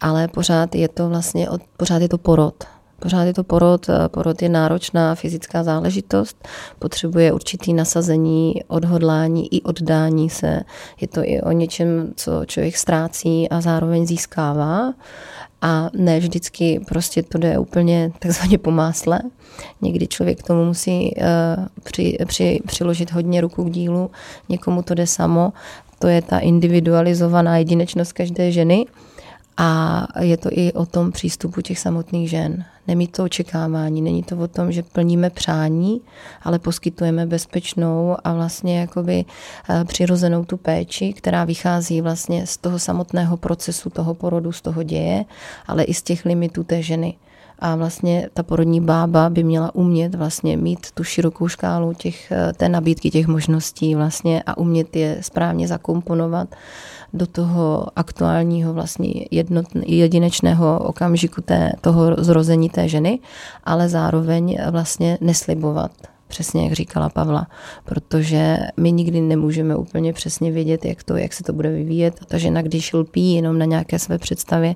ale pořád je to vlastně, pořád je to porod. Pořád je to porod, porod je náročná fyzická záležitost, potřebuje určitý nasazení, odhodlání i oddání se. Je to i o něčem, co člověk ztrácí a zároveň získává. A ne vždycky prostě to jde úplně takzvaně po másle. Někdy člověk k tomu musí uh, při, při, přiložit hodně ruku k dílu, někomu to jde samo. To je ta individualizovaná jedinečnost každé ženy. A je to i o tom přístupu těch samotných žen. Není to očekávání, není to o tom, že plníme přání, ale poskytujeme bezpečnou a vlastně jakoby přirozenou tu péči, která vychází vlastně z toho samotného procesu, toho porodu, z toho děje, ale i z těch limitů té ženy. A vlastně ta porodní bába by měla umět vlastně mít tu širokou škálu těch, té nabídky, těch možností vlastně a umět je správně zakomponovat do toho aktuálního vlastně jednot, jedinečného okamžiku té, toho zrození té ženy, ale zároveň vlastně neslibovat. Přesně jak říkala Pavla, protože my nikdy nemůžeme úplně přesně vědět, jak to, jak se to bude vyvíjet. Ta žena, když lpí jenom na nějaké své představě,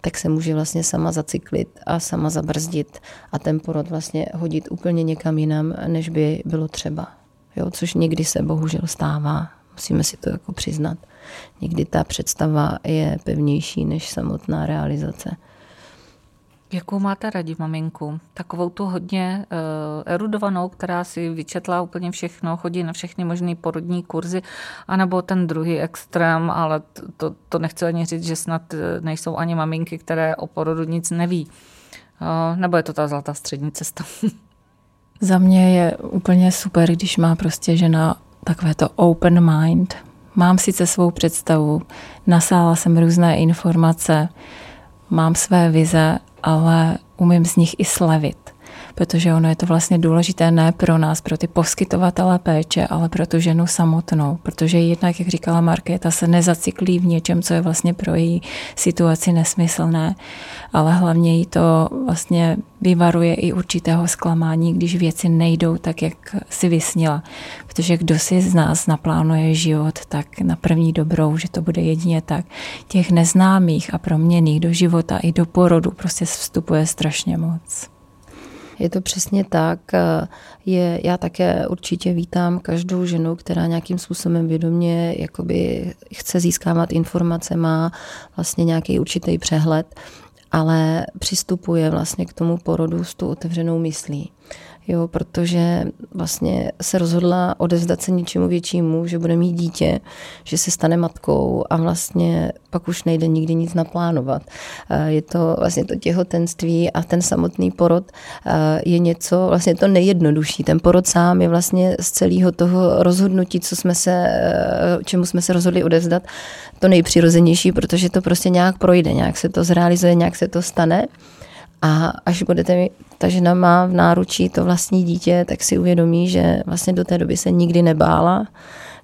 tak se může vlastně sama zacyklit a sama zabrzdit a ten porod vlastně hodit úplně někam jinam, než by bylo třeba. Jo, což někdy se bohužel stává, musíme si to jako přiznat. Někdy ta představa je pevnější než samotná realizace. Jakou máte radí maminku? Takovou tu hodně uh, erudovanou, která si vyčetla úplně všechno, chodí na všechny možné porodní kurzy, anebo ten druhý extrém, ale to, to nechci ani říct, že snad nejsou ani maminky, které o porodu nic neví. Uh, nebo je to ta zlatá střední cesta? Za mě je úplně super, když má prostě žena takové to open mind. Mám sice svou představu, nasála jsem různé informace, mám své vize, ale umím z nich i slevit, protože ono je to vlastně důležité ne pro nás, pro ty poskytovatele péče, ale pro tu ženu samotnou, protože jednak, jak říkala Markéta, se nezacyklí v něčem, co je vlastně pro její situaci nesmyslné, ale hlavně jí to vlastně vyvaruje i určitého zklamání, když věci nejdou tak, jak si vysnila, protože kdo si z nás naplánuje život tak na první dobrou, že to bude jedině tak. Těch neznámých a proměnných do života i do porodu prostě vstupuje strašně moc. Je to přesně tak. Je, já také určitě vítám každou ženu, která nějakým způsobem vědomě jakoby chce získávat informace, má vlastně nějaký určitý přehled, ale přistupuje vlastně k tomu porodu s tou otevřenou myslí. Jo, protože vlastně se rozhodla odevzdat se něčemu většímu, že bude mít dítě, že se stane matkou a vlastně pak už nejde nikdy nic naplánovat. Je to vlastně to těhotenství a ten samotný porod je něco, vlastně to nejjednodušší. Ten porod sám je vlastně z celého toho rozhodnutí, co jsme se, čemu jsme se rozhodli odevzdat, to nejpřirozenější, protože to prostě nějak projde, nějak se to zrealizuje, nějak se to stane. A až budete mít, ta žena má v náručí to vlastní dítě, tak si uvědomí, že vlastně do té doby se nikdy nebála,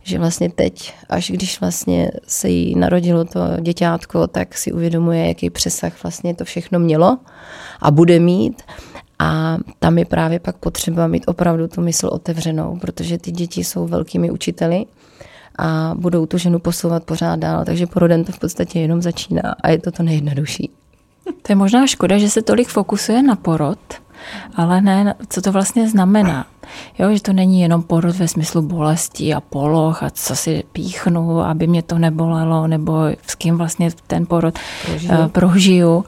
že vlastně teď, až když vlastně se jí narodilo to děťátko, tak si uvědomuje, jaký přesah vlastně to všechno mělo a bude mít. A tam je právě pak potřeba mít opravdu tu mysl otevřenou, protože ty děti jsou velkými učiteli a budou tu ženu posouvat pořád dál, takže porodem to v podstatě jenom začíná a je to to nejjednodušší. To je možná škoda, že se tolik fokusuje na porod, ale ne, co to vlastně znamená. Jo, že to není jenom porod ve smyslu bolesti a poloh a co si píchnu, aby mě to nebolelo, nebo s kým vlastně ten porod prožiju. prožiju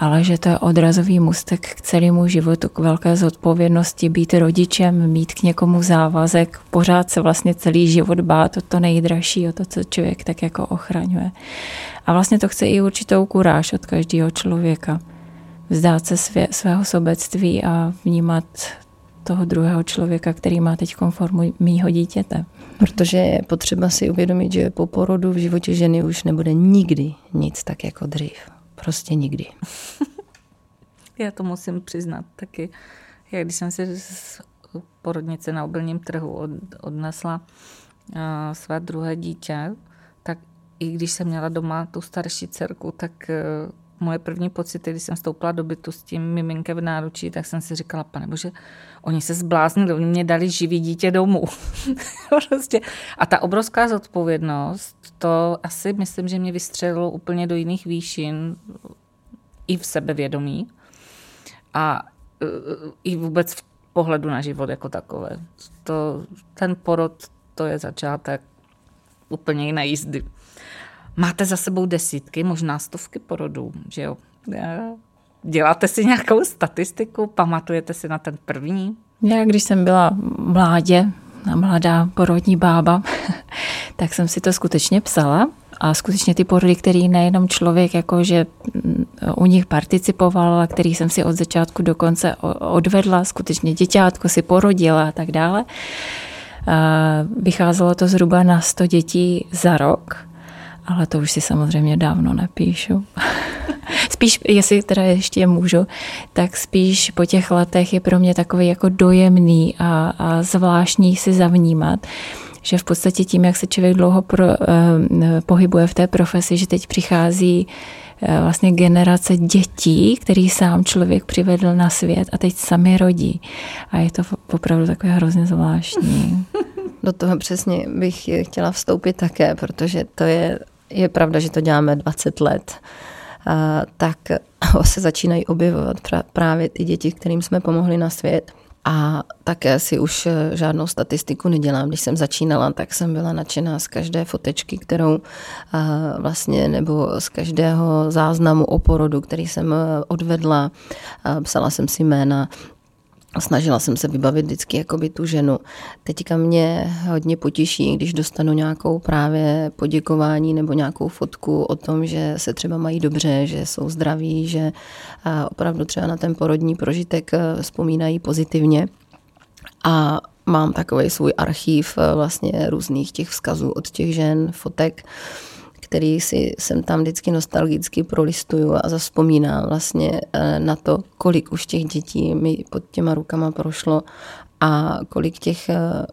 ale že to je odrazový můstek k celému životu, k velké zodpovědnosti, být rodičem, mít k někomu závazek, pořád se vlastně celý život bát o to nejdražší, o to, co člověk tak jako ochraňuje. A vlastně to chce i určitou kuráž od každého člověka. Vzdát se svě, svého sobectví a vnímat toho druhého člověka, který má teď formu mýho dítěte. Protože je potřeba si uvědomit, že po porodu v životě ženy už nebude nikdy nic tak jako dřív. Prostě nikdy. Já to musím přiznat taky. Já když jsem si z porodnice na obilním trhu od, odnesla uh, své druhé dítě, tak i když jsem měla doma tu starší dcerku, tak uh, moje první pocity, když jsem vstoupila do bytu s tím miminkem v náručí, tak jsem si říkala, pane bože, oni se zbláznili, oni mě dali živý dítě domů. Prostě. A ta obrovská zodpovědnost, to asi myslím, že mě vystřelilo úplně do jiných výšin i v sebevědomí a i vůbec v pohledu na život jako takové. To, ten porod, to je začátek úplně jiné jízdy. Máte za sebou desítky, možná stovky porodů, že jo? Děláte si nějakou statistiku, pamatujete si na ten první? Já, když jsem byla mládě, mladá porodní bába, tak jsem si to skutečně psala a skutečně ty porody, který nejenom člověk jakože u nich participoval, ale který jsem si od začátku do konce odvedla, skutečně děťátko si porodila a tak dále. Vycházelo to zhruba na sto dětí za rok. Ale to už si samozřejmě dávno nepíšu. Spíš, jestli teda ještě můžu, tak spíš po těch letech je pro mě takový jako dojemný a, a zvláštní si zavnímat, že v podstatě tím, jak se člověk dlouho pro, eh, pohybuje v té profesi, že teď přichází eh, vlastně generace dětí, který sám člověk přivedl na svět a teď sami rodí. A je to opravdu takové hrozně zvláštní. Do toho přesně bych chtěla vstoupit také, protože to je, je pravda, že to děláme dvacet let, a tak se začínají objevovat právě ty děti, kterým jsme pomohli na svět. A také si už žádnou statistiku nedělám. Když jsem začínala, tak jsem byla nadšená z každé fotečky, kterou vlastně, nebo z každého záznamu o porodu, který jsem odvedla. Psala jsem si jména. Snažila jsem se vybavit vždycky jakoby tu ženu. Teďka mě hodně potěší, když dostanu nějakou právě poděkování nebo nějakou fotku o tom, že se třeba mají dobře, že jsou zdraví, že opravdu třeba na ten porodní prožitek vzpomínají pozitivně. A mám takový svůj archív vlastně různých těch vzkazů od těch žen, fotek, který si jsem tam vždycky nostalgicky prolistuju a zavzpomínám vlastně na to, kolik už těch dětí mi pod těma rukama prošlo a kolik těch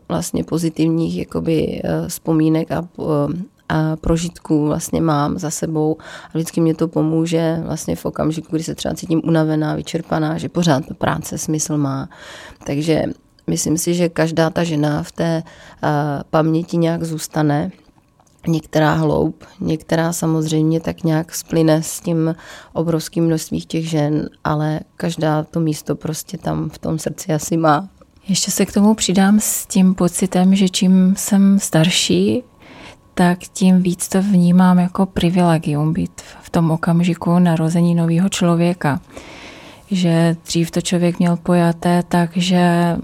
vlastně pozitivních jakoby vzpomínek a, a prožitků vlastně mám za sebou. A vždycky mě to pomůže vlastně v okamžiku, kdy se třeba cítím unavená, vyčerpaná, že pořád ta práce smysl má. Takže myslím si, že každá ta žena v té paměti nějak zůstane. Některá hloub, některá samozřejmě tak nějak splyne s tím obrovským množstvím těch žen, ale každá to místo prostě tam v tom srdci asi má. Ještě se k tomu přidám s tím pocitem, že čím jsem starší, tak tím víc to vnímám jako privilegium být v tom okamžiku narození nového člověka. Že dřív to člověk měl pojaté, takže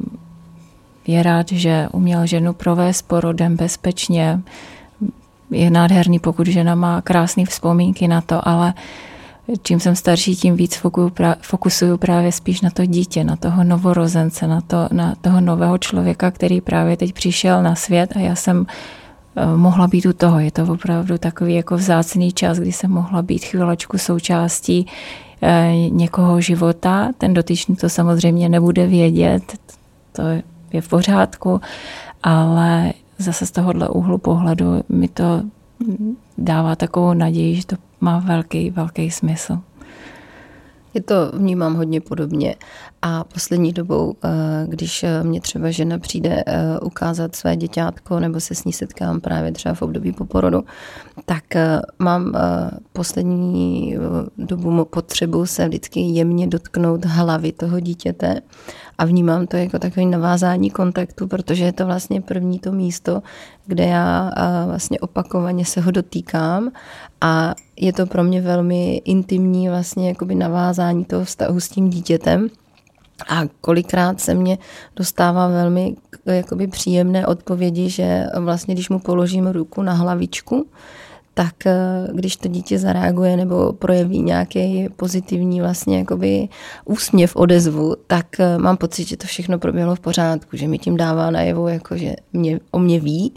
je rád, že uměl ženu provést porodem bezpečně. Je nádherný, pokud žena má krásné vzpomínky na to, ale čím jsem starší, tím víc fokusuju právě spíš na to dítě, na toho novorozence, na, to, na toho nového člověka, který právě teď přišel na svět a já jsem mohla být u toho. Je to opravdu takový jako vzácný čas, kdy jsem mohla být chvílečku součástí někoho života. Ten dotyčný to samozřejmě nebude vědět, to je v pořádku, ale zase z tohohle úhlu pohledu mi to dává takovou naději, že to má velký, velký smysl. Je to vnímám hodně podobně A poslední dobou, když mě třeba žena přijde ukázat své děťátko nebo se s ní setkám právě třeba v období po porodu, tak mám poslední dobu potřebu se vždycky jemně dotknout hlavy toho dítěte a vnímám to jako takové navázání kontaktu, protože je to vlastně první to místo, kde já vlastně opakovaně se ho dotýkám a je to pro mě velmi intimní vlastně jakoby navázání toho vztahu s tím dítětem. A kolikrát se mě dostává velmi jakoby příjemné odpovědi, že vlastně když mu položím ruku na hlavičku, tak když to dítě zareaguje nebo projeví nějaký pozitivní vlastně jakoby úsměv, odezvu, tak mám pocit, že to všechno proběhlo v pořádku, že mi tím dává najevo, jako že mě, o mě ví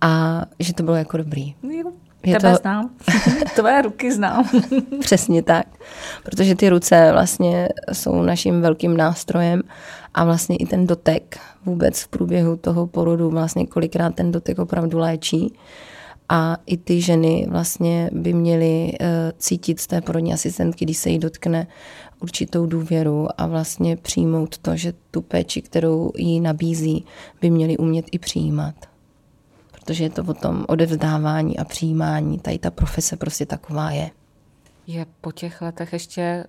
a že to bylo jako dobrý. Je Tebe to... znám, tvé ruky znám. Přesně tak, protože ty ruce vlastně jsou naším velkým nástrojem a vlastně i ten dotek vůbec v průběhu toho porodu vlastně kolikrát ten dotek opravdu léčí a i ty ženy vlastně by měly cítit z té porodní asistentky, když se jí dotkne určitou důvěru a vlastně přijmout to, že tu péči, kterou jí nabízí, by měly umět i přijímat. Protože je to o tom odevzdávání a přijímání. Tady ta profese prostě taková je. Je po těch letech ještě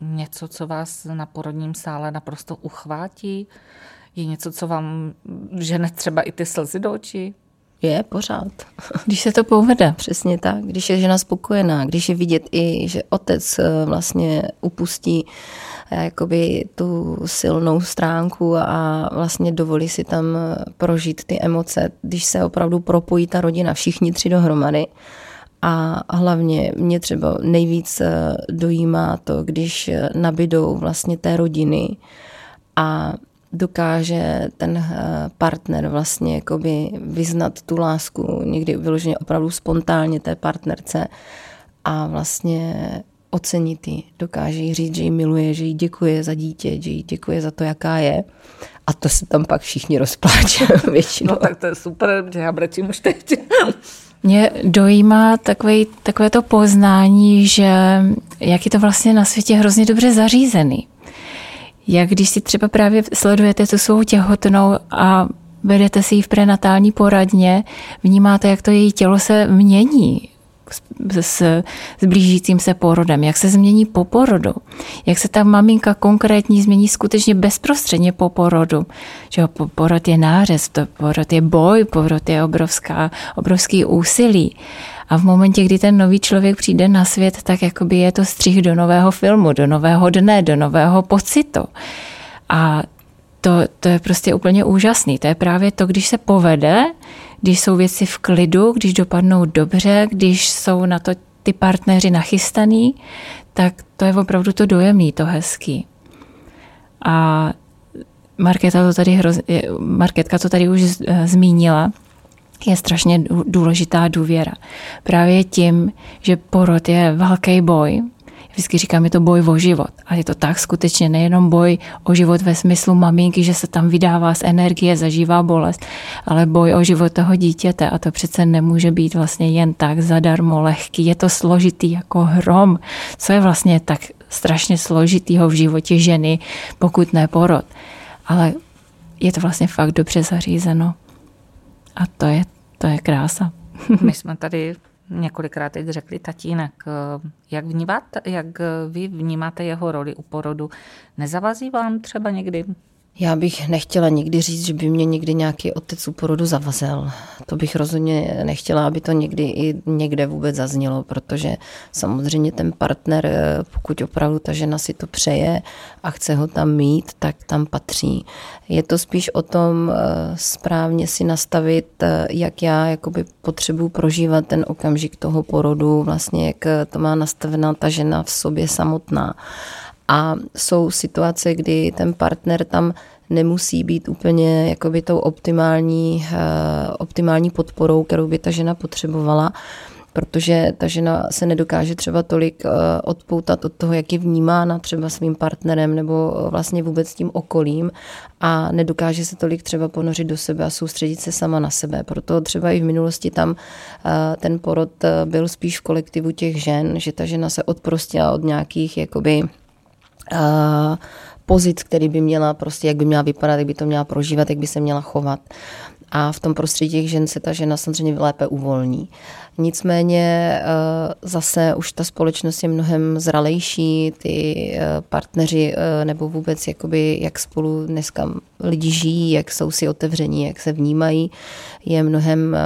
něco, co vás na porodním sále naprosto uchvátí? Je něco, co vám žene třeba i ty slzy do očí? Je, pořád. Když se to povede. Přesně tak. Když je žena spokojená, když je vidět i, že otec vlastně upustí jakoby tu silnou stránku a vlastně dovolí si tam prožít ty emoce, když se opravdu propojí ta rodina, všichni tři dohromady. A hlavně mě třeba nejvíc dojímá to, když nabydou vlastně té rodiny a dokáže ten partner vlastně jakoby vyznat tu lásku někdy vyloženě opravdu spontánně té partnerce a vlastně ocenit ji. Dokáže jí říct, že ji miluje, že jí děkuje za dítě, že jí děkuje za to, jaká je. A to se tam pak všichni rozpláčeme většinou. No tak to je super, že já brečím už teď. Mě dojímá takové, takové to poznání, že jak je to vlastně na světě hrozně dobře zařízený. Jak když si třeba právě sledujete tu svou těhotnou a vedete si ji v prenatální poradně, vnímáte, jak to její tělo se mění s, s blížícím se porodem, jak se změní po porodu, jak se ta maminka konkrétní změní skutečně bezprostředně po porodu. Že porod je nářez, to porod je boj, porod je obrovská, obrovský úsilí. A v momentě, kdy ten nový člověk přijde na svět, tak jakoby je to střih do nového filmu, do nového dne, do nového pocitu. A to, to je prostě úplně úžasný. To je právě to, když se povede, když jsou věci v klidu, když dopadnou dobře, když jsou na to ty partneři nachystaný, tak to je opravdu to dojemný, to hezký. A Markéta to tady hroz... Markétka to tady už zmínila, je strašně důležitá důvěra. Právě tím, že porod je velký boj, vždycky říkám, je to boj o život. A je to tak skutečně, nejenom boj o život ve smyslu maminky, že se tam vydává z energie, zažívá bolest, ale boj o život toho dítěte. A to přece nemůže být vlastně jen tak zadarmo lehký. Je to složitý jako hrom. Co je vlastně tak strašně složitýho v životě ženy, pokud ne porod. Ale je to vlastně fakt dobře zařízeno. A to je, to je krása. My jsme tady několikrát teď řekli tatínek. Jak, vnímat, jak vy vnímáte jeho roli u porodu? Nezavazí vám třeba někdy? Já bych nechtěla nikdy říct, že by mě někdy nějaký otec u porodu zavazel. To bych rozhodně nechtěla, aby to někdy i někde vůbec zaznělo, protože samozřejmě ten partner, pokud opravdu ta žena si to přeje a chce ho tam mít, tak tam patří. Je to spíš o tom správně si nastavit, jak já jakoby potřebuji prožívat ten okamžik toho porodu, vlastně jak to má nastavená ta žena v sobě samotná. A jsou situace, kdy ten partner tam nemusí být úplně jakoby tou optimální, optimální podporou, kterou by ta žena potřebovala, protože ta žena se nedokáže třeba tolik odpoutat od toho, jak je vnímána třeba svým partnerem nebo vlastně vůbec tím okolím a nedokáže se tolik třeba ponořit do sebe a soustředit se sama na sebe. Proto třeba i v minulosti tam ten porod byl spíš v kolektivu těch žen, že ta žena se odprostila od nějakých jakoby pozic, který by měla prostě, jak by měla vypadat, jak by to měla prožívat, jak by se měla chovat. A v tom prostředí těch žen se ta žena samozřejmě lépe uvolní. Nicméně zase už ta společnost je mnohem zralejší, ty partneři nebo vůbec jakoby, jak spolu dneska lidi žijí, jak jsou si otevření, jak se vnímají, je mnohem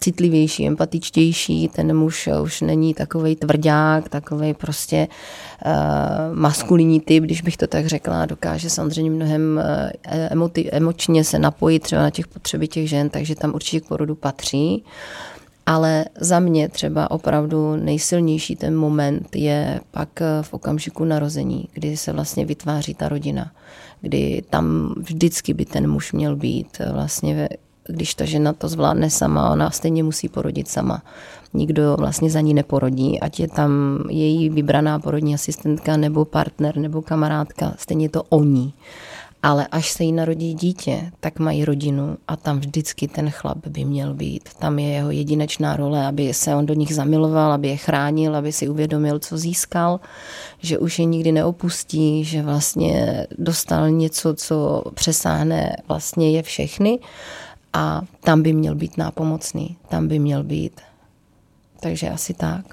citlivější, empatičtější, ten muž už není takovej tvrdák, takovej prostě uh, maskulinní typ, když bych to tak řekla, dokáže samozřejmě mnohem emoti- emočně se napojit třeba na těch potřeby těch žen, takže tam určitě k porodu patří. Ale za mě třeba opravdu nejsilnější ten moment je pak v okamžiku narození, kdy se vlastně vytváří ta rodina, kdy tam vždycky by ten muž měl být vlastně ve, když ta žena to zvládne sama, ona stejně musí porodit sama. Nikdo vlastně za ní neporodí, ať je tam její vybraná porodní asistentka nebo partner nebo kamarádka, stejně to oni. Ale až se jí narodí dítě, tak mají rodinu a tam vždycky ten chlap by měl být. Tam je jeho jedinečná role, aby se on do nich zamiloval, aby je chránil, aby si uvědomil, co získal, že už je nikdy neopustí, že vlastně dostal něco, co přesáhne vlastně je všechny. A tam by měl být nápomocný, tam by měl být. Takže asi tak.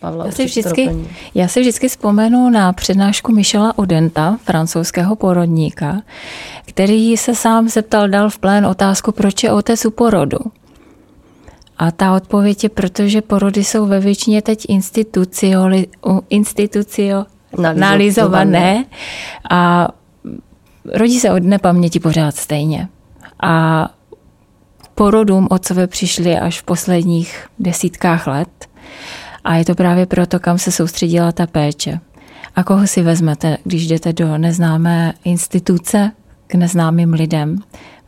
Pavla, já, si vždycky, já si vždycky vzpomenu na přednášku Michela Odenta, francouzského porodníka, který se sám zeptal, dal v plén otázku, proč je otec u porodu. A ta odpověď je, protože porody jsou ve většině teď institucionalizované a rodí se od nepaměti pořád stejně. A porodům otcové přišli až v posledních desítkách let a je to právě proto, kam se soustředila ta péče. A koho si vezmete, když jdete do neznámé instituce k neznámým lidem?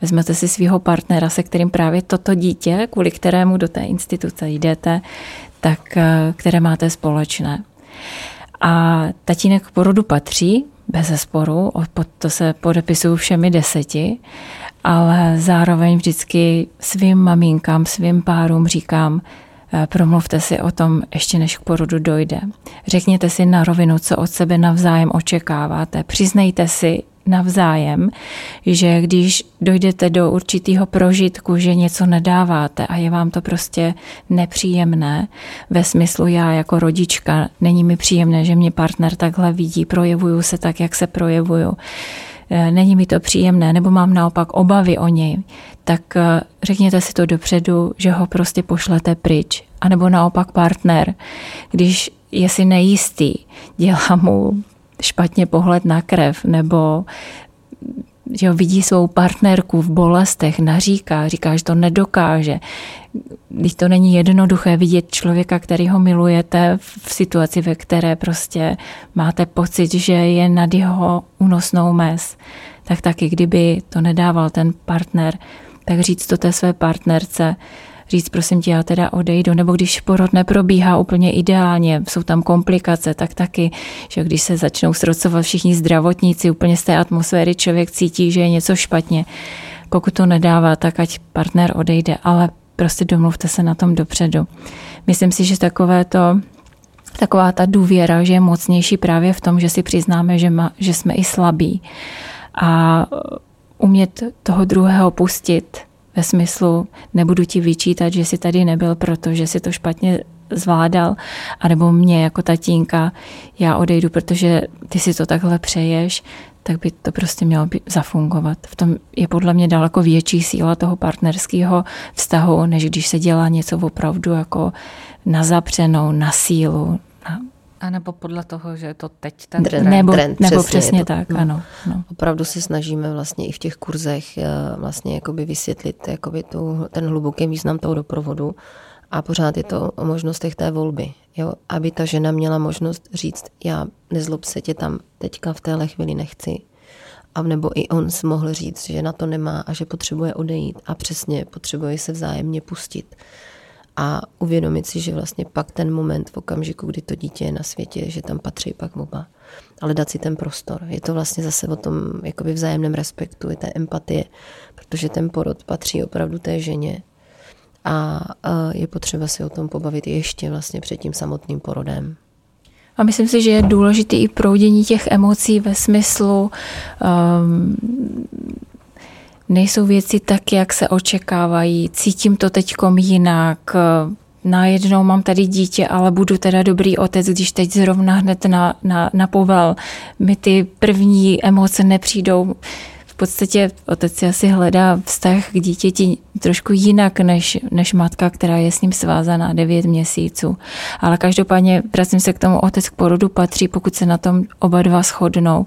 Vezmete si svého partnera, se kterým právě toto dítě, kvůli kterému do té instituce jdete, tak které máte společné. A tatínek k porodu patří, bez zesporu, pod to se podepisují všemi deseti, ale zároveň vždycky svým maminkám, svým párům říkám, promluvte si o tom, ještě než k porodu dojde. Řekněte si na rovinu, co od sebe navzájem očekáváte. Přiznejte si navzájem, že když dojdete do určitého prožitku, že něco nedáváte a je vám to prostě nepříjemné, ve smyslu já jako rodička, není mi příjemné, že mě partner takhle vidí, projevuju se tak, jak se projevuju, není mi to příjemné, nebo mám naopak obavy o něj, tak řekněte si to dopředu, že ho prostě pošlete pryč. A nebo naopak partner, když je si nejistý, dělá mu špatně pohled na krev, nebo že ho vidí svou partnerku v bolestech, naříká, říká, že to nedokáže. Když to není jednoduché vidět člověka, který ho milujete v situaci, ve které prostě máte pocit, že je nad jeho únosnou mez, tak taky kdyby to nedával ten partner, tak říct to té své partnerce, říct, prosím tě, já teda odejdu, nebo když porod neprobíhá úplně ideálně, jsou tam komplikace, tak taky, že když se začnou srocovat všichni zdravotníci, úplně z té atmosféry člověk cítí, že je něco špatně. Pokud to nedává, tak ať partner odejde, ale prostě domluvte se na tom dopředu. Myslím si, že takové to, taková ta důvěra, že je mocnější právě v tom, že si přiznáme, že, ma, že jsme i slabí. A umět toho druhého pustit, ve smyslu, nebudu ti vyčítat, že jsi tady nebyl, protože jsi to špatně zvládal, anebo mě jako tatínka, já odejdu, protože ty si to takhle přeješ, tak by to prostě mělo zafungovat. V tom je podle mě daleko větší síla toho partnerského vztahu, než když se dělá něco opravdu jako na zapřenou, na sílu. Na... A nebo podle toho, že je to teď ten trend. Nebo, trend, nebo přesně, přesně tak, to, ano. No. Opravdu se snažíme vlastně i v těch kurzech vlastně jakoby vysvětlit jakoby tu, ten hluboký význam toho doprovodu a pořád je to o možnostech té volby. Jo? Aby ta žena měla možnost říct, já nezlob se tě tam teďka v téhle chvíli nechci. A nebo i on si mohl říct, že na to nemá a že potřebuje odejít a přesně potřebuje se vzájemně pustit. A uvědomit si, že vlastně pak ten moment v okamžiku, kdy to dítě je na světě, že tam patří pak oba. Ale dát si ten prostor. Je to vlastně zase o tom jakoby vzájemném respektu, je ta empatie, protože ten porod patří opravdu té ženě. A je potřeba si o tom pobavit ještě vlastně před tím samotným porodem. A myslím si, že je důležité i proudění těch emocí ve smyslu, um, nejsou věci tak, jak se očekávají, cítím to teďkom jinak, najednou mám tady dítě, ale budu teda dobrý otec, když teď zrovna hned na, na, na povel. Mi ty první emoce nepřijdou. V podstatě otec si asi hledá vztah k dítěti trošku jinak než, než matka, která je s ním svázaná devět měsíců. Ale každopádně, vracím se k tomu, otec k porodu patří, pokud se na tom oba dva shodnou.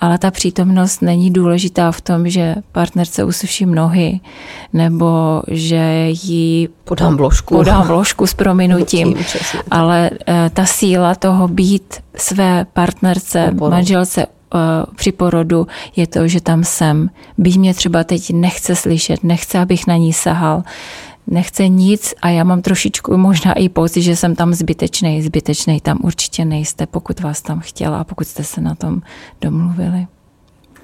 Ale ta přítomnost není důležitá v tom, že partnerce usuším nohy, nebo že jí podám vložku, podám vložku s prominutím. Ale ta síla toho být své partnerce, manželce při porodu je to, že tam jsem. Byť mě třeba teď nechce slyšet, nechce, abych na ní sahal, nechce nic a já mám trošičku možná i pocit, že jsem tam zbytečnej, zbytečnej tam určitě nejste, pokud vás tam chtěla a pokud jste se na tom domluvili.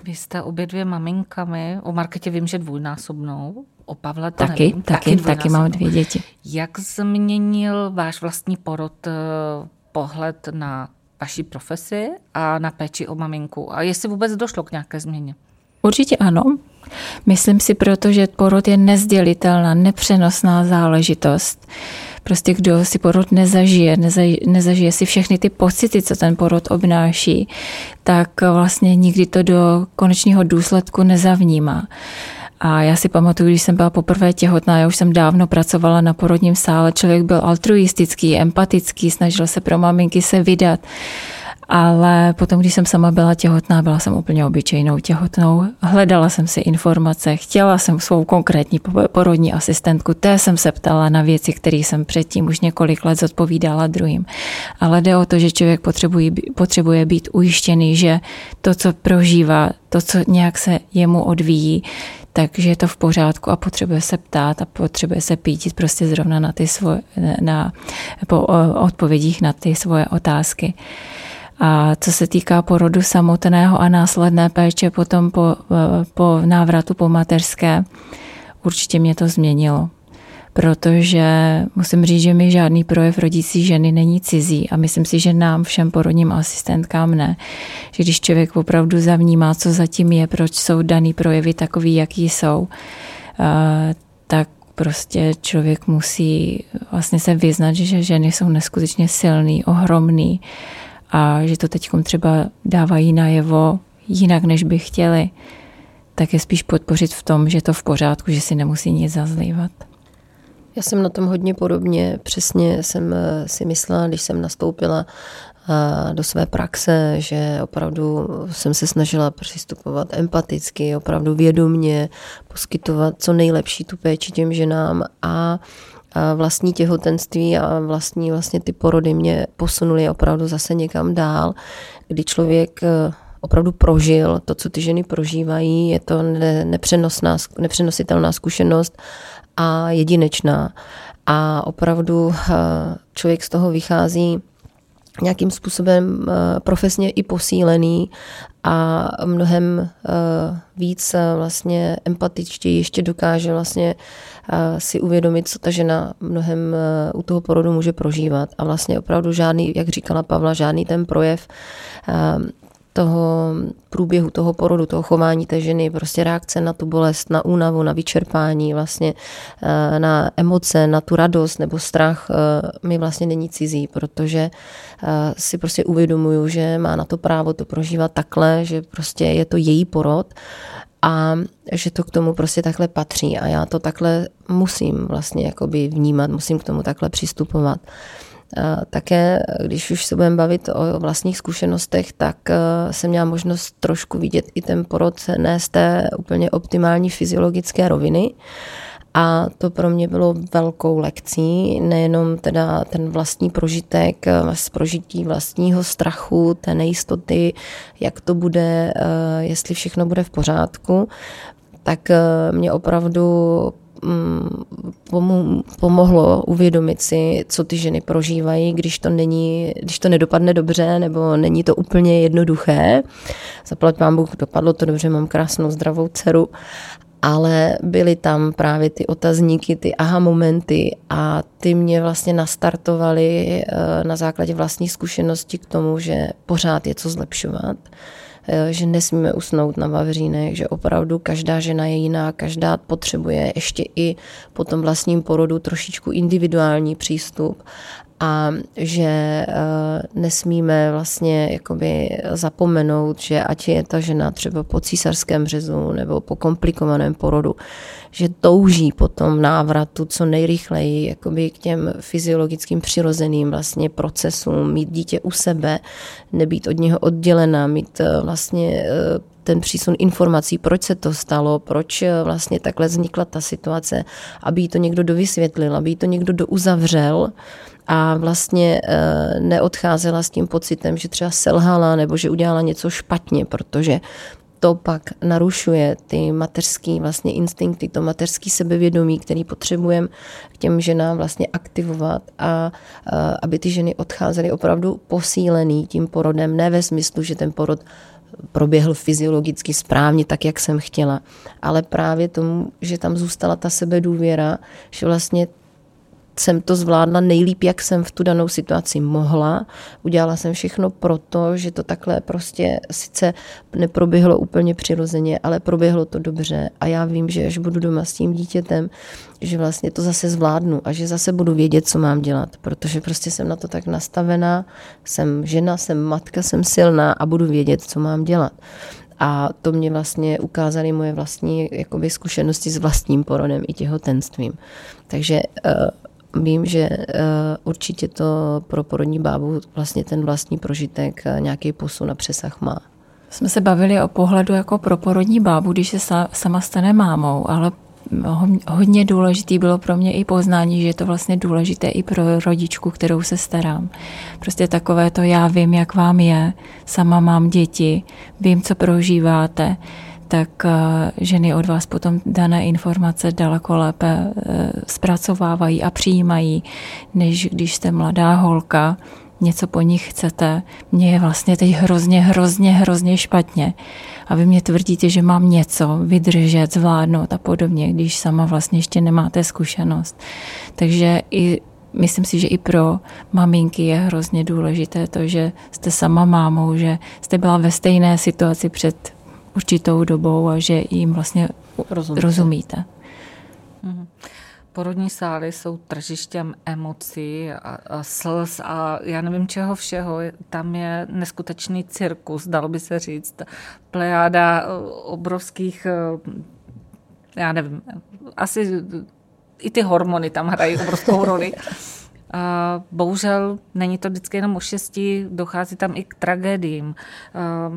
Vy jste obě dvě maminkami, o Markétě vím, že dvojnásobnou, o Pavla to taky, nevím. Taky, taky, taky mám dvě děti. Jak změnil váš vlastní porod pohled na vaší profesi a na péči o maminku? A jestli vůbec došlo k nějaké změně? Určitě ano. Myslím si, protože porod je nezdělitelná, nepřenosná záležitost. Prostě kdo si porod nezažije, nezažije, nezažije si všechny ty pocity, co ten porod obnáší, tak vlastně nikdy to do konečného důsledku nezavnímá. A já si pamatuju, když jsem byla poprvé těhotná, já už jsem dávno pracovala na porodním sále, člověk byl altruistický, empatický, snažil se pro maminky se vydat. Ale potom, když jsem sama byla těhotná, byla jsem úplně obyčejnou těhotnou. Hledala jsem si informace, chtěla jsem svou konkrétní porodní asistentku, té jsem se ptala na věci, které jsem předtím už několik let zodpovídala druhým. Ale jde o to, že člověk potřebuje, potřebuje být ujištěný, že to, co prožívá, to, co nějak se jemu odvíjí, takže je to v pořádku a potřebuje se ptát a potřebuje se pídit prostě zrovna na ty svoje, na, po odpovědích na ty svoje otázky. A co se týká porodu samotného a následné péče potom po, po návratu po mateřské, určitě mě to změnilo. Protože musím říct, že mi žádný projev rodící ženy není cizí a myslím si, že nám všem porodním asistentkám ne. Že když člověk opravdu zavnímá, co zatím je, proč jsou daný projevy takový, jaký jsou, tak prostě člověk musí vlastně se vyznat, že ženy jsou neskutečně silný, ohromný a že to teďkom třeba dávají najevo jinak, než by chtěli, tak je spíš podpořit v tom, že to v pořádku, že si nemusí nic zazlívat. Já jsem na tom hodně podobně, přesně jsem si myslela, když jsem nastoupila do své praxe, že opravdu jsem se snažila přistupovat empaticky, opravdu vědomně, poskytovat co nejlepší tu péči těm ženám a A vlastní těhotenství a vlastní vlastně ty porody mě posunuly opravdu zase někam dál, kdy člověk opravdu prožil to, co ty ženy prožívají, je to nepřenosná, nepřenositelná zkušenost a jedinečná. A opravdu člověk z toho vychází nějakým způsobem profesně i posílený a mnohem víc vlastně empatičtěji ještě dokáže vlastně si uvědomit, co ta žena mnohem u toho porodu může prožívat. A vlastně opravdu žádný, jak říkala Pavla, žádný ten projev toho průběhu, toho porodu, toho chování té ženy, prostě reakce na tu bolest, na únavu, na vyčerpání, vlastně na emoce, na tu radost nebo strach mi vlastně není cizí, protože si prostě uvědomuju, že má na to právo to prožívat takhle, že prostě je to její porod a že to k tomu prostě takhle patří a já to takhle musím vlastně jakoby vnímat, musím k tomu takhle přistupovat. Také, když už se budeme bavit o vlastních zkušenostech, tak jsem měla možnost trošku vidět i ten porod ne z té úplně optimální fyziologické roviny. A to pro mě bylo velkou lekcí, nejenom teda ten vlastní prožitek, prožití vlastního strachu, té nejistoty, jak to bude, jestli všechno bude v pořádku, tak mě opravdu pomohlo uvědomit si, co ty ženy prožívají, když to není, když to nedopadne dobře, nebo není to úplně jednoduché. Zaplať pán Bůh, dopadlo to dobře, mám krásnou zdravou dceru, ale byly tam právě ty otazníky, ty aha momenty a ty mě vlastně nastartovaly na základě vlastních zkušeností k tomu, že pořád je co zlepšovat, že nesmíme usnout na vavřínech, že opravdu každá žena je jiná, každá potřebuje ještě i po tom vlastním porodu trošičku individuální přístup a že nesmíme vlastně jakoby zapomenout, že ať je ta žena třeba po císařském řezu nebo po komplikovaném porodu, že touží po tom návratu co nejrychleji jakoby k těm fyziologickým přirozeným vlastně procesům, mít dítě u sebe, nebýt od něho oddělená, mít vlastně ten přísun informací, proč se to stalo, proč vlastně takhle vznikla ta situace, aby jí to někdo dovysvětlil, aby jí to někdo douzavřel a vlastně neodcházela s tím pocitem, že třeba selhala nebo že udělala něco špatně, protože to pak narušuje ty mateřský vlastně instinkty, to mateřský sebevědomí, který potřebujeme k těm ženám vlastně aktivovat a, a aby ty ženy odcházely opravdu posílený tím porodem, ne ve smyslu, že ten porod proběhl fyziologicky správně, tak, jak jsem chtěla, ale právě tomu, že tam zůstala ta sebedůvěra, že vlastně jsem to zvládla nejlíp, jak jsem v tu danou situaci mohla. Udělala jsem všechno proto, že to takhle prostě sice neproběhlo úplně přirozeně, ale proběhlo to dobře a já vím, že až budu doma s tím dítětem, že vlastně to zase zvládnu a že zase budu vědět, co mám dělat, protože prostě jsem na to tak nastavená, jsem žena, jsem matka, jsem silná a budu vědět, co mám dělat. A to mě vlastně ukázaly moje vlastní jakoby zkušenosti s vlastním porodem i těhotenstvím. Takže vím, že určitě to pro porodní bábu vlastně ten vlastní prožitek nějaký posun a přesah má. Jsme se bavili o pohledu jako pro porodní bábu, když se sama stane mámou, ale hodně důležitý bylo pro mě i poznání, že je to vlastně důležité i pro rodičku, kterou se starám. Prostě takové to já vím, jak vám je, sama mám děti, vím, co prožíváte, tak ženy od vás potom dané informace daleko lépe zpracovávají a přijímají, než když jste mladá holka, něco po nich chcete, mně je vlastně teď hrozně, hrozně, hrozně špatně. A vy mě tvrdíte, že mám něco vydržet, zvládnout a podobně, když sama vlastně ještě nemáte zkušenost. Takže i, myslím si, že i pro maminky je hrozně důležité to, že jste sama mámou, že jste byla ve stejné situaci před určitou dobou a že jim vlastně rozumíte. rozumíte. Mhm. Porodní sály jsou tržištěm emocí a, a slz a já nevím čeho všeho. Tam je neskutečný cirkus, dalo by se říct. Plejáda obrovských, já nevím, asi i ty hormony tam hrají obrovskou roli. A bohužel není to vždycky jenom o štěstí, dochází tam i k tragédiím. A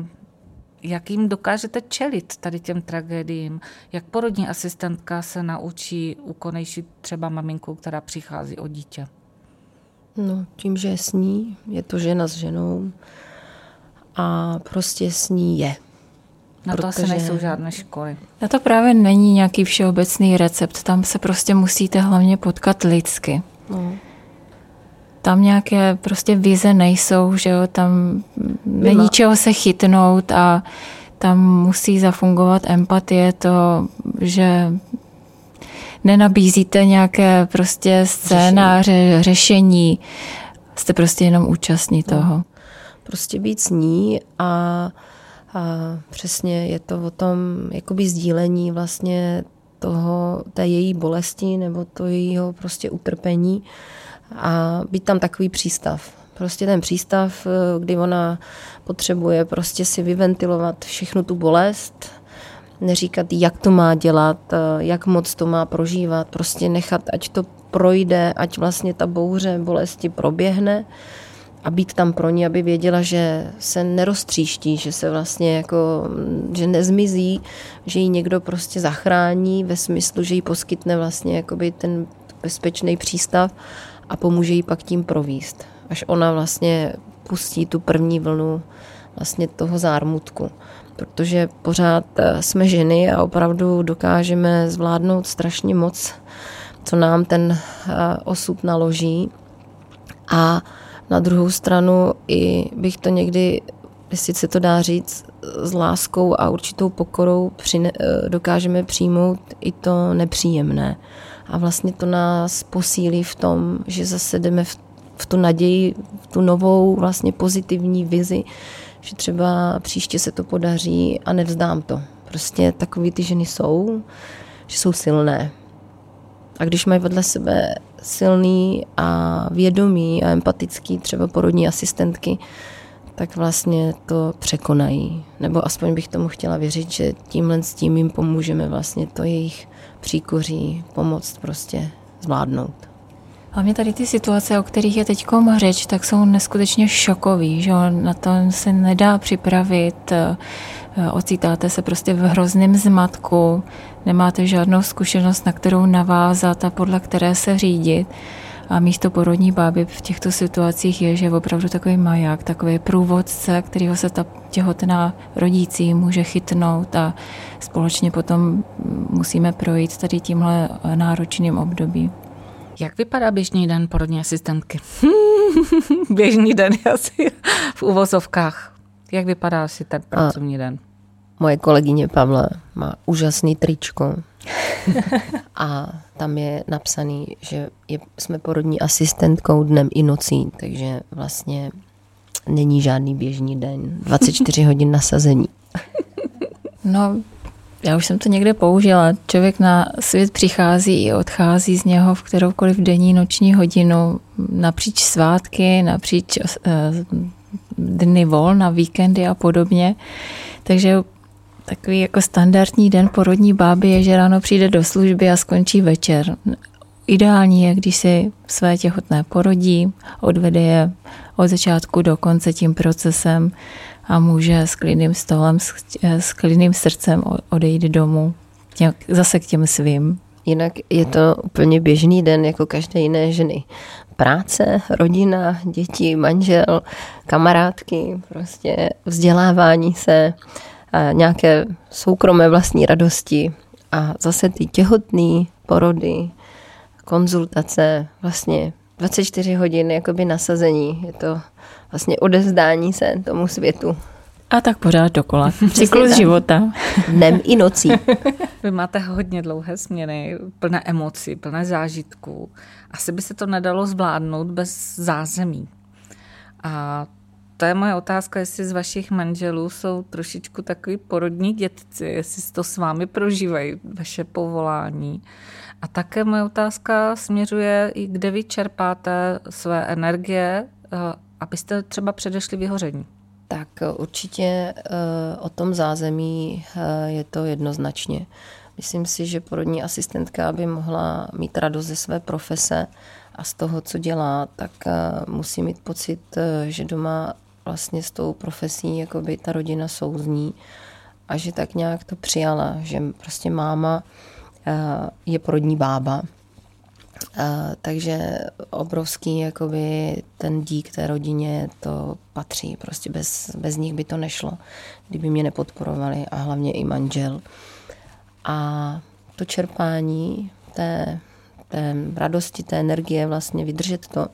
jakým dokážete čelit tady těm tragédiím? Jak porodní asistentka se naučí úkonejšit třeba maminku, která přichází o dítě? No, tím, že je s ní, je to žena s ženou a prostě s ní je. Na to asi nejsou žádné školy. Na to právě není nějaký všeobecný recept, tam se prostě musíte hlavně potkat lidsky. No. Tam nějaké prostě vize nejsou, že jo, tam není čeho se chytnout a tam musí zafungovat empatie, to, že nenabízíte nějaké prostě scénáře, řešení, jste prostě jenom účastní toho. Prostě být s ní a, a přesně je to o tom jakoby sdílení vlastně toho, té její bolesti nebo to jejího prostě utrpení, a být tam takový přístav. Prostě ten přístav, kdy ona potřebuje prostě si vyventilovat všechnu tu bolest, neříkat, jak to má dělat, jak moc to má prožívat, prostě nechat, ať to projde, ať vlastně ta bouře bolesti proběhne a být tam pro ní, aby věděla, že se neroztříští, že se vlastně jako, že nezmizí, že ji někdo prostě zachrání ve smyslu, že jí poskytne vlastně jakoby ten bezpečný přístav a pomůže jí pak tím províst, až ona vlastně pustí tu první vlnu vlastně toho zármutku. Protože pořád jsme ženy a opravdu dokážeme zvládnout strašně moc, co nám ten osud naloží. A na druhou stranu i bych to někdy jestli se to dá říct, s láskou a určitou pokorou přine, dokážeme přijmout i to nepříjemné. A vlastně to nás posílí v tom, že zase jdeme v, v tu naději, v tu novou vlastně pozitivní vizi, že třeba příště se to podaří a nevzdám to. Prostě takový ty ženy jsou, že jsou silné. A když mají vedle sebe silný a vědomý a empatický třeba porodní asistentky, tak vlastně to překonají. Nebo aspoň bych tomu chtěla věřit, že tímhle s tím jim pomůžeme vlastně to jejich příkoří pomoct prostě zvládnout. Hlavně tady ty situace, o kterých je teďkom řeč, tak jsou neskutečně šokový, že na to se nedá připravit, ocitáte se prostě v hrozném zmatku, nemáte žádnou zkušenost, na kterou navázat a podle které se řídit. A místo porodní báby v těchto situacích je, že je opravdu takový maják, takový průvodce, kterého se ta těhotná rodící může chytnout a společně potom musíme projít tady tímhle náročným obdobím. Jak vypadá běžný den porodní asistentky? Běžný den je asi v uvozovkách. Jak vypadá asi ten pracovní den? Moje kolegyně Pavla má úžasný tričko a tam je napsaný, že je, jsme porodní asistentkou dnem i nocí, takže vlastně není žádný běžný den. dvacet čtyři hodin nasazení. No, já už jsem to někde použila. Člověk na svět přichází i odchází z něho v kteroukoliv denní noční hodinu napříč svátky, napříč dny volna, víkendy a podobně. Takže takový jako standardní den porodní báby je, že ráno přijde do služby a skončí večer. Ideální je, když si své těhotné porodí, odvede je od začátku do konce tím procesem a může s klidným stolem, s klidným srdcem odejít domů. Zase k těm svým. Jinak je to úplně běžný den jako každé jiné ženy. Práce, rodina, děti, manžel, kamarádky, prostě vzdělávání se, nějaké soukromé vlastní radosti a zase ty těhotné porody, konzultace, vlastně dvacet čtyři hodin jakoby nasazení, je to vlastně odevzdání se tomu světu. A tak pořád dokola. Cyklus života. Dnem i nocí. Vy máte hodně dlouhé směny, plné emocí, plné zážitků. Asi by se to nedalo zvládnout bez zázemí. A to je moje otázka, jestli z vašich manželů jsou trošičku takový porodní dětci, jestli to s vámi prožívají vaše povolání. A také moje otázka směřuje, kde vy čerpáte své energie, abyste třeba předešli vyhoření. Tak určitě o tom zázemí je to jednoznačně. Myslím si, že porodní asistentka by mohla mít radost ze své profese a z toho, co dělá, tak musí mít pocit, že doma vlastně s tou profesí jakoby ta rodina souzní a že tak nějak to přijala, že prostě máma je porodní bába. Uh, takže obrovský jakoby, ten dík té rodině to patří, prostě bez, bez nich by to nešlo, kdyby mě nepodporovali a hlavně i manžel. A to čerpání té, té radosti, té energie, vlastně vydržet to,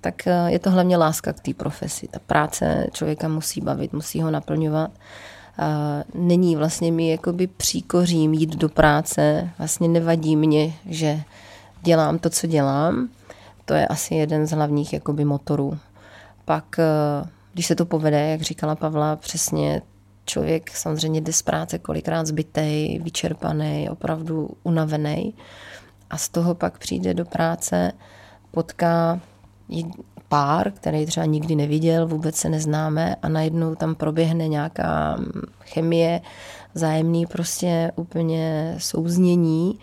tak je to hlavně láska k té profesi. Ta práce člověka musí bavit, musí ho naplňovat. Uh, není vlastně mi jakoby příkořím jít do práce, vlastně nevadí mě, že dělám to, co dělám, to je asi jeden z hlavních jakoby motorů. Pak, když se to povede, jak říkala Pavla, přesně člověk samozřejmě jde z práce kolikrát zbytej, vyčerpaný, opravdu unavený a z toho pak přijde do práce, potká pár, který třeba nikdy neviděl, vůbec se neznáme a najednou tam proběhne nějaká chemie, vzájemný prostě úplně souznění,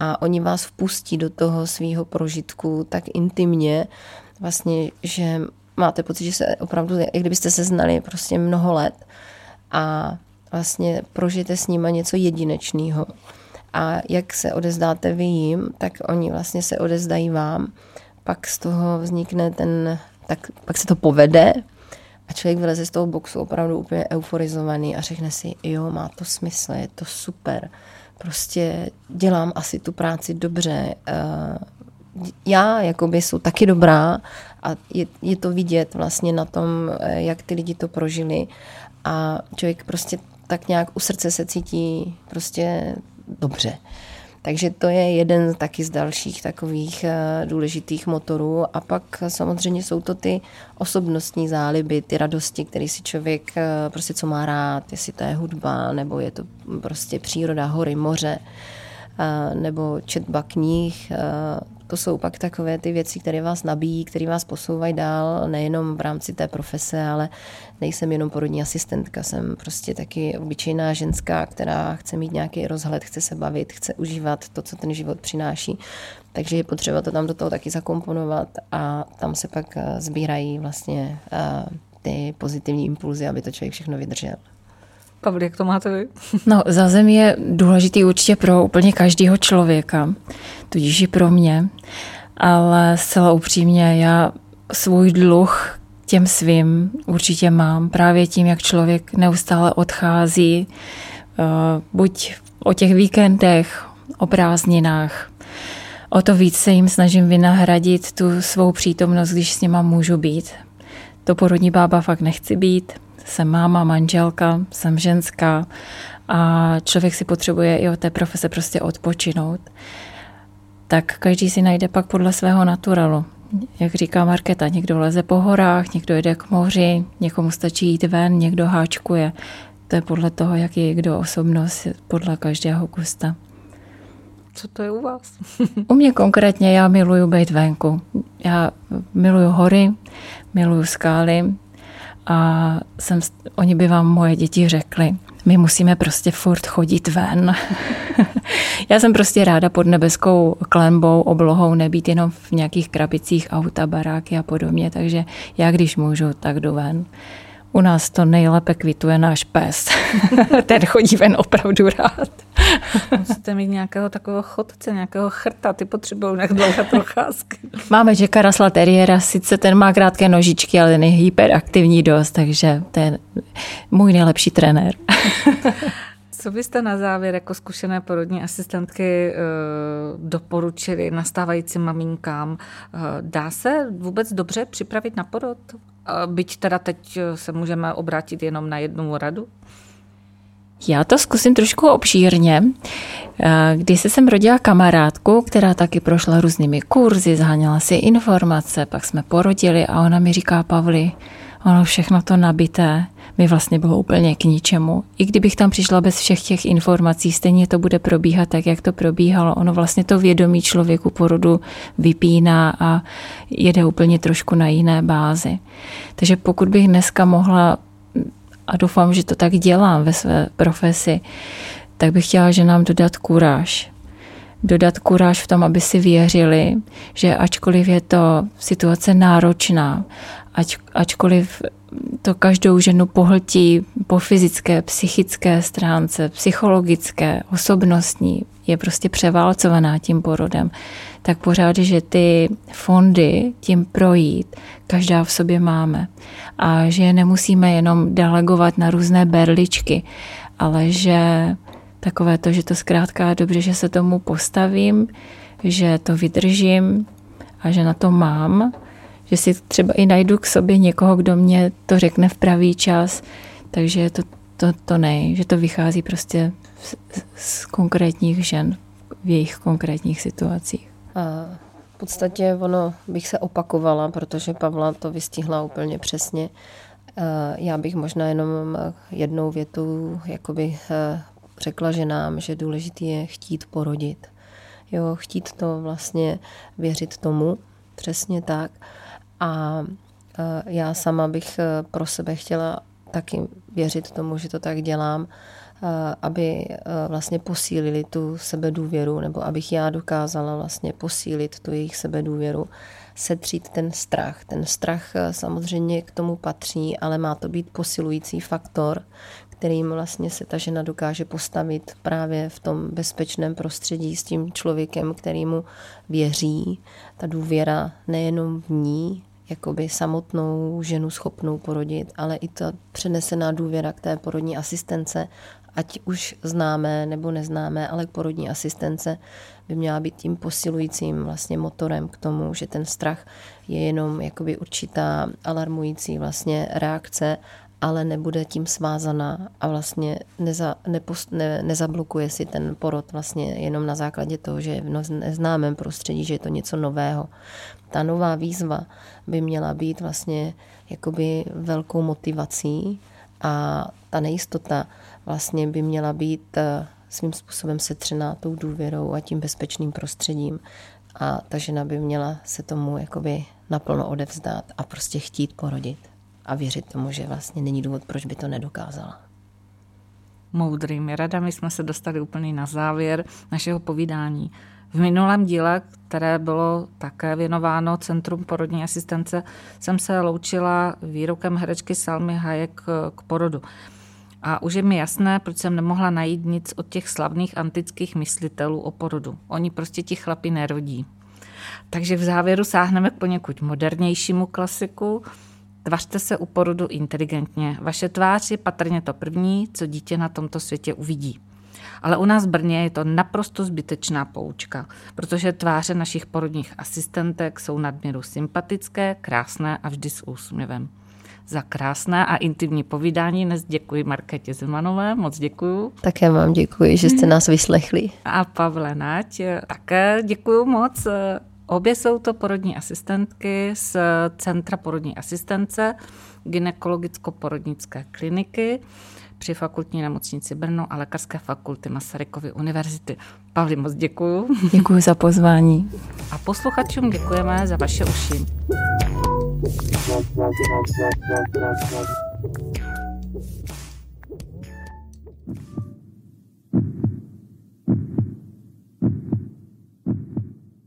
a oni vás vpustí do toho svýho prožitku tak intimně, vlastně, že máte pocit, že se opravdu, jak kdybyste se znali prostě mnoho let a vlastně prožijete s nima něco jedinečného. A jak se odezdáte vy jim, tak oni vlastně se odezdají vám. Pak z toho vznikne ten, tak pak se to povede a člověk vyleze z toho boxu opravdu úplně euforizovaný a řekne si, jo, má to smysl, je to super. Prostě dělám asi tu práci dobře, já jakoby jsou taky dobrá a je, je to vidět vlastně na tom, jak ty lidi to prožili a člověk prostě tak nějak u srdce se cítí prostě dobře. Takže to je jeden taky z dalších takových důležitých motorů. A pak samozřejmě jsou to ty osobnostní záliby, ty radosti, které si člověk prostě co má rád, jestli to je hudba, nebo je to prostě příroda, hory, moře, nebo četba knih. To jsou pak takové ty věci, které vás nabíjí, které vás posouvají dál, nejenom v rámci té profese, ale nejsem jenom porodní asistentka, jsem prostě taky obyčejná ženská, která chce mít nějaký rozhled, chce se bavit, chce užívat to, co ten život přináší. Takže je potřeba to tam do toho taky zakomponovat a tam se pak sbírají vlastně ty pozitivní impulzy, aby to člověk všechno vydržel. Pavli, jak to máte vy? No, zázemí je důležitý určitě pro úplně každého člověka, tudíž i pro mě, ale zcela upřímně já svůj dluh těm svým určitě mám právě tím, jak člověk neustále odchází, buď o těch víkendech, o prázdninách, o to víc se jim snažím vynahradit tu svou přítomnost, když s nima můžu být. To porodní bába fakt nechci být. Jsem máma, manželka, jsem ženská a člověk si potřebuje i od té profese prostě odpočinout. Tak každý si najde pak podle svého naturalu. Jak říká Markéta, někdo leze po horách, někdo jede k moři, někomu stačí jít ven, někdo háčkuje. To je podle toho, jak je kdo osobnost, podle každého gusta. Co to je u vás? U mě konkrétně já miluju být venku. Já miluju hory, miluju skály, a jsem, oni by vám moje děti řekli, my musíme prostě furt chodit ven. Já jsem prostě ráda pod nebeskou klenbou, oblohou, nebýt jenom v nějakých krabicích, auta, baráky a podobně, takže já když můžu, tak jdu ven. U nás to nejlépe kvituje náš pes. Ten chodí ven opravdu rád. Musíte mít nějakého takového chodce, nějakého chrta, ty potřebujou nějak dlouhá procházky. Máme Jacka Russella Terriera, sice ten má krátké nožičky, ale ten je hyperaktivní dost, takže to je můj nejlepší trenér. Co byste na závěr jako zkušené porodní asistentky doporučili nastávajícím maminkám? Dá se vůbec dobře připravit na porod? Byť teda teď se můžeme obrátit jenom na jednu radu? Já to zkusím trošku obšírně. Když jsem rodila kamarádku, která taky prošla různými kurzy, zháněla si informace, pak jsme porodili a ona mi říká, Pavli, ono všechno to nabité mi vlastně bylo úplně k ničemu. I kdybych tam přišla bez všech těch informací, stejně to bude probíhat tak, jak to probíhalo. Ono vlastně to vědomí člověku porodu vypíná a jede úplně trošku na jiné bázi. Takže pokud bych dneska mohla, a doufám, že to tak dělám ve své profesi, tak bych chtěla, že nám dodat kuráž. Dodat kuráž v tom, aby si věřili, že ačkoliv je to situace náročná, ač, ačkoliv to každou ženu pohltí po fyzické, psychické stránce, psychologické, osobnostní, je prostě převálcovaná tím porodem, tak pořád, že ty fondy tím projít, každá v sobě máme. A že nemusíme jenom delegovat na různé berličky, ale že takové to, že to zkrátka dobře, že se tomu postavím, že to vydržím a že na to mám, že si třeba i najdu k sobě někoho, kdo mě to řekne v pravý čas, takže to, to, to nej, že to vychází prostě z, z konkrétních žen v jejich konkrétních situacích. A v podstatě ono bych se opakovala, protože Pavla to vystihla úplně přesně. Já bych možná jenom jednou větu jakoby řekla ženám, že důležitý je chtít porodit. Jo, chtít to vlastně, věřit tomu, přesně tak. A já sama bych pro sebe chtěla taky věřit tomu, že to tak dělám, aby vlastně posílili tu sebedůvěru, nebo abych já dokázala vlastně posílit tu jejich sebedůvěru, setřít ten strach. Ten strach samozřejmě k tomu patří, ale má to být posilující faktor, kterým vlastně se ta žena dokáže postavit právě v tom bezpečném prostředí s tím člověkem, kterýmu věří. Ta důvěra nejenom v ní, jakoby samotnou ženu schopnou porodit, ale i ta přenesená důvěra k té porodní asistence ať už známé nebo neznámé, ale porodní asistence by měla být tím posilujícím vlastně motorem k tomu, že ten strach je jenom jakoby určitá alarmující vlastně reakce, ale nebude tím svázaná a vlastně neza, nepost, ne, nezablokuje si ten porod vlastně jenom na základě toho, že je v neznámém prostředí, že je to něco nového. Ta nová výzva by měla být vlastně jakoby velkou motivací a ta nejistota vlastně by měla být svým způsobem setřená tou důvěrou a tím bezpečným prostředím. A ta žena by měla se tomu jakoby naplno odevzdat a prostě chtít porodit. A věřit tomu, že vlastně není důvod, proč by to nedokázala. Moudrými radami jsme se dostali úplně na závěr našeho povídání. V minulém díle, které bylo také věnováno Centrum porodní asistence, jsem se loučila výrokem herečky Salmy Hayek k porodu. A už je mi jasné, proč jsem nemohla najít nic od těch slavných antických myslitelů o porodu. Oni prostě ti chlapi nerodí. Takže v závěru sáhneme k poněkud modernějšímu klasiku. Tvařte se u porodu inteligentně. Vaše tvář je patrně to první, co dítě na tomto světě uvidí. Ale u nás v Brně je to naprosto zbytečná poučka, protože tváře našich porodních asistentek jsou nadměru sympatické, krásné a vždy s úsměvem. Za krásné a intimní povídání dnes děkuji Markétě Zemanové, moc děkuju. Také vám děkuji, že jste nás vyslechli. A Pavle Nač, také děkuju moc. Obě jsou to porodní asistentky z Centra porodní asistence gynekologicko-porodnické kliniky při Fakultní nemocnici Brno a Lékařské fakulty Masarykovy univerzity. Pavli, moc děkuju. Děkuju za pozvání. A posluchačům děkujeme za vaše uši.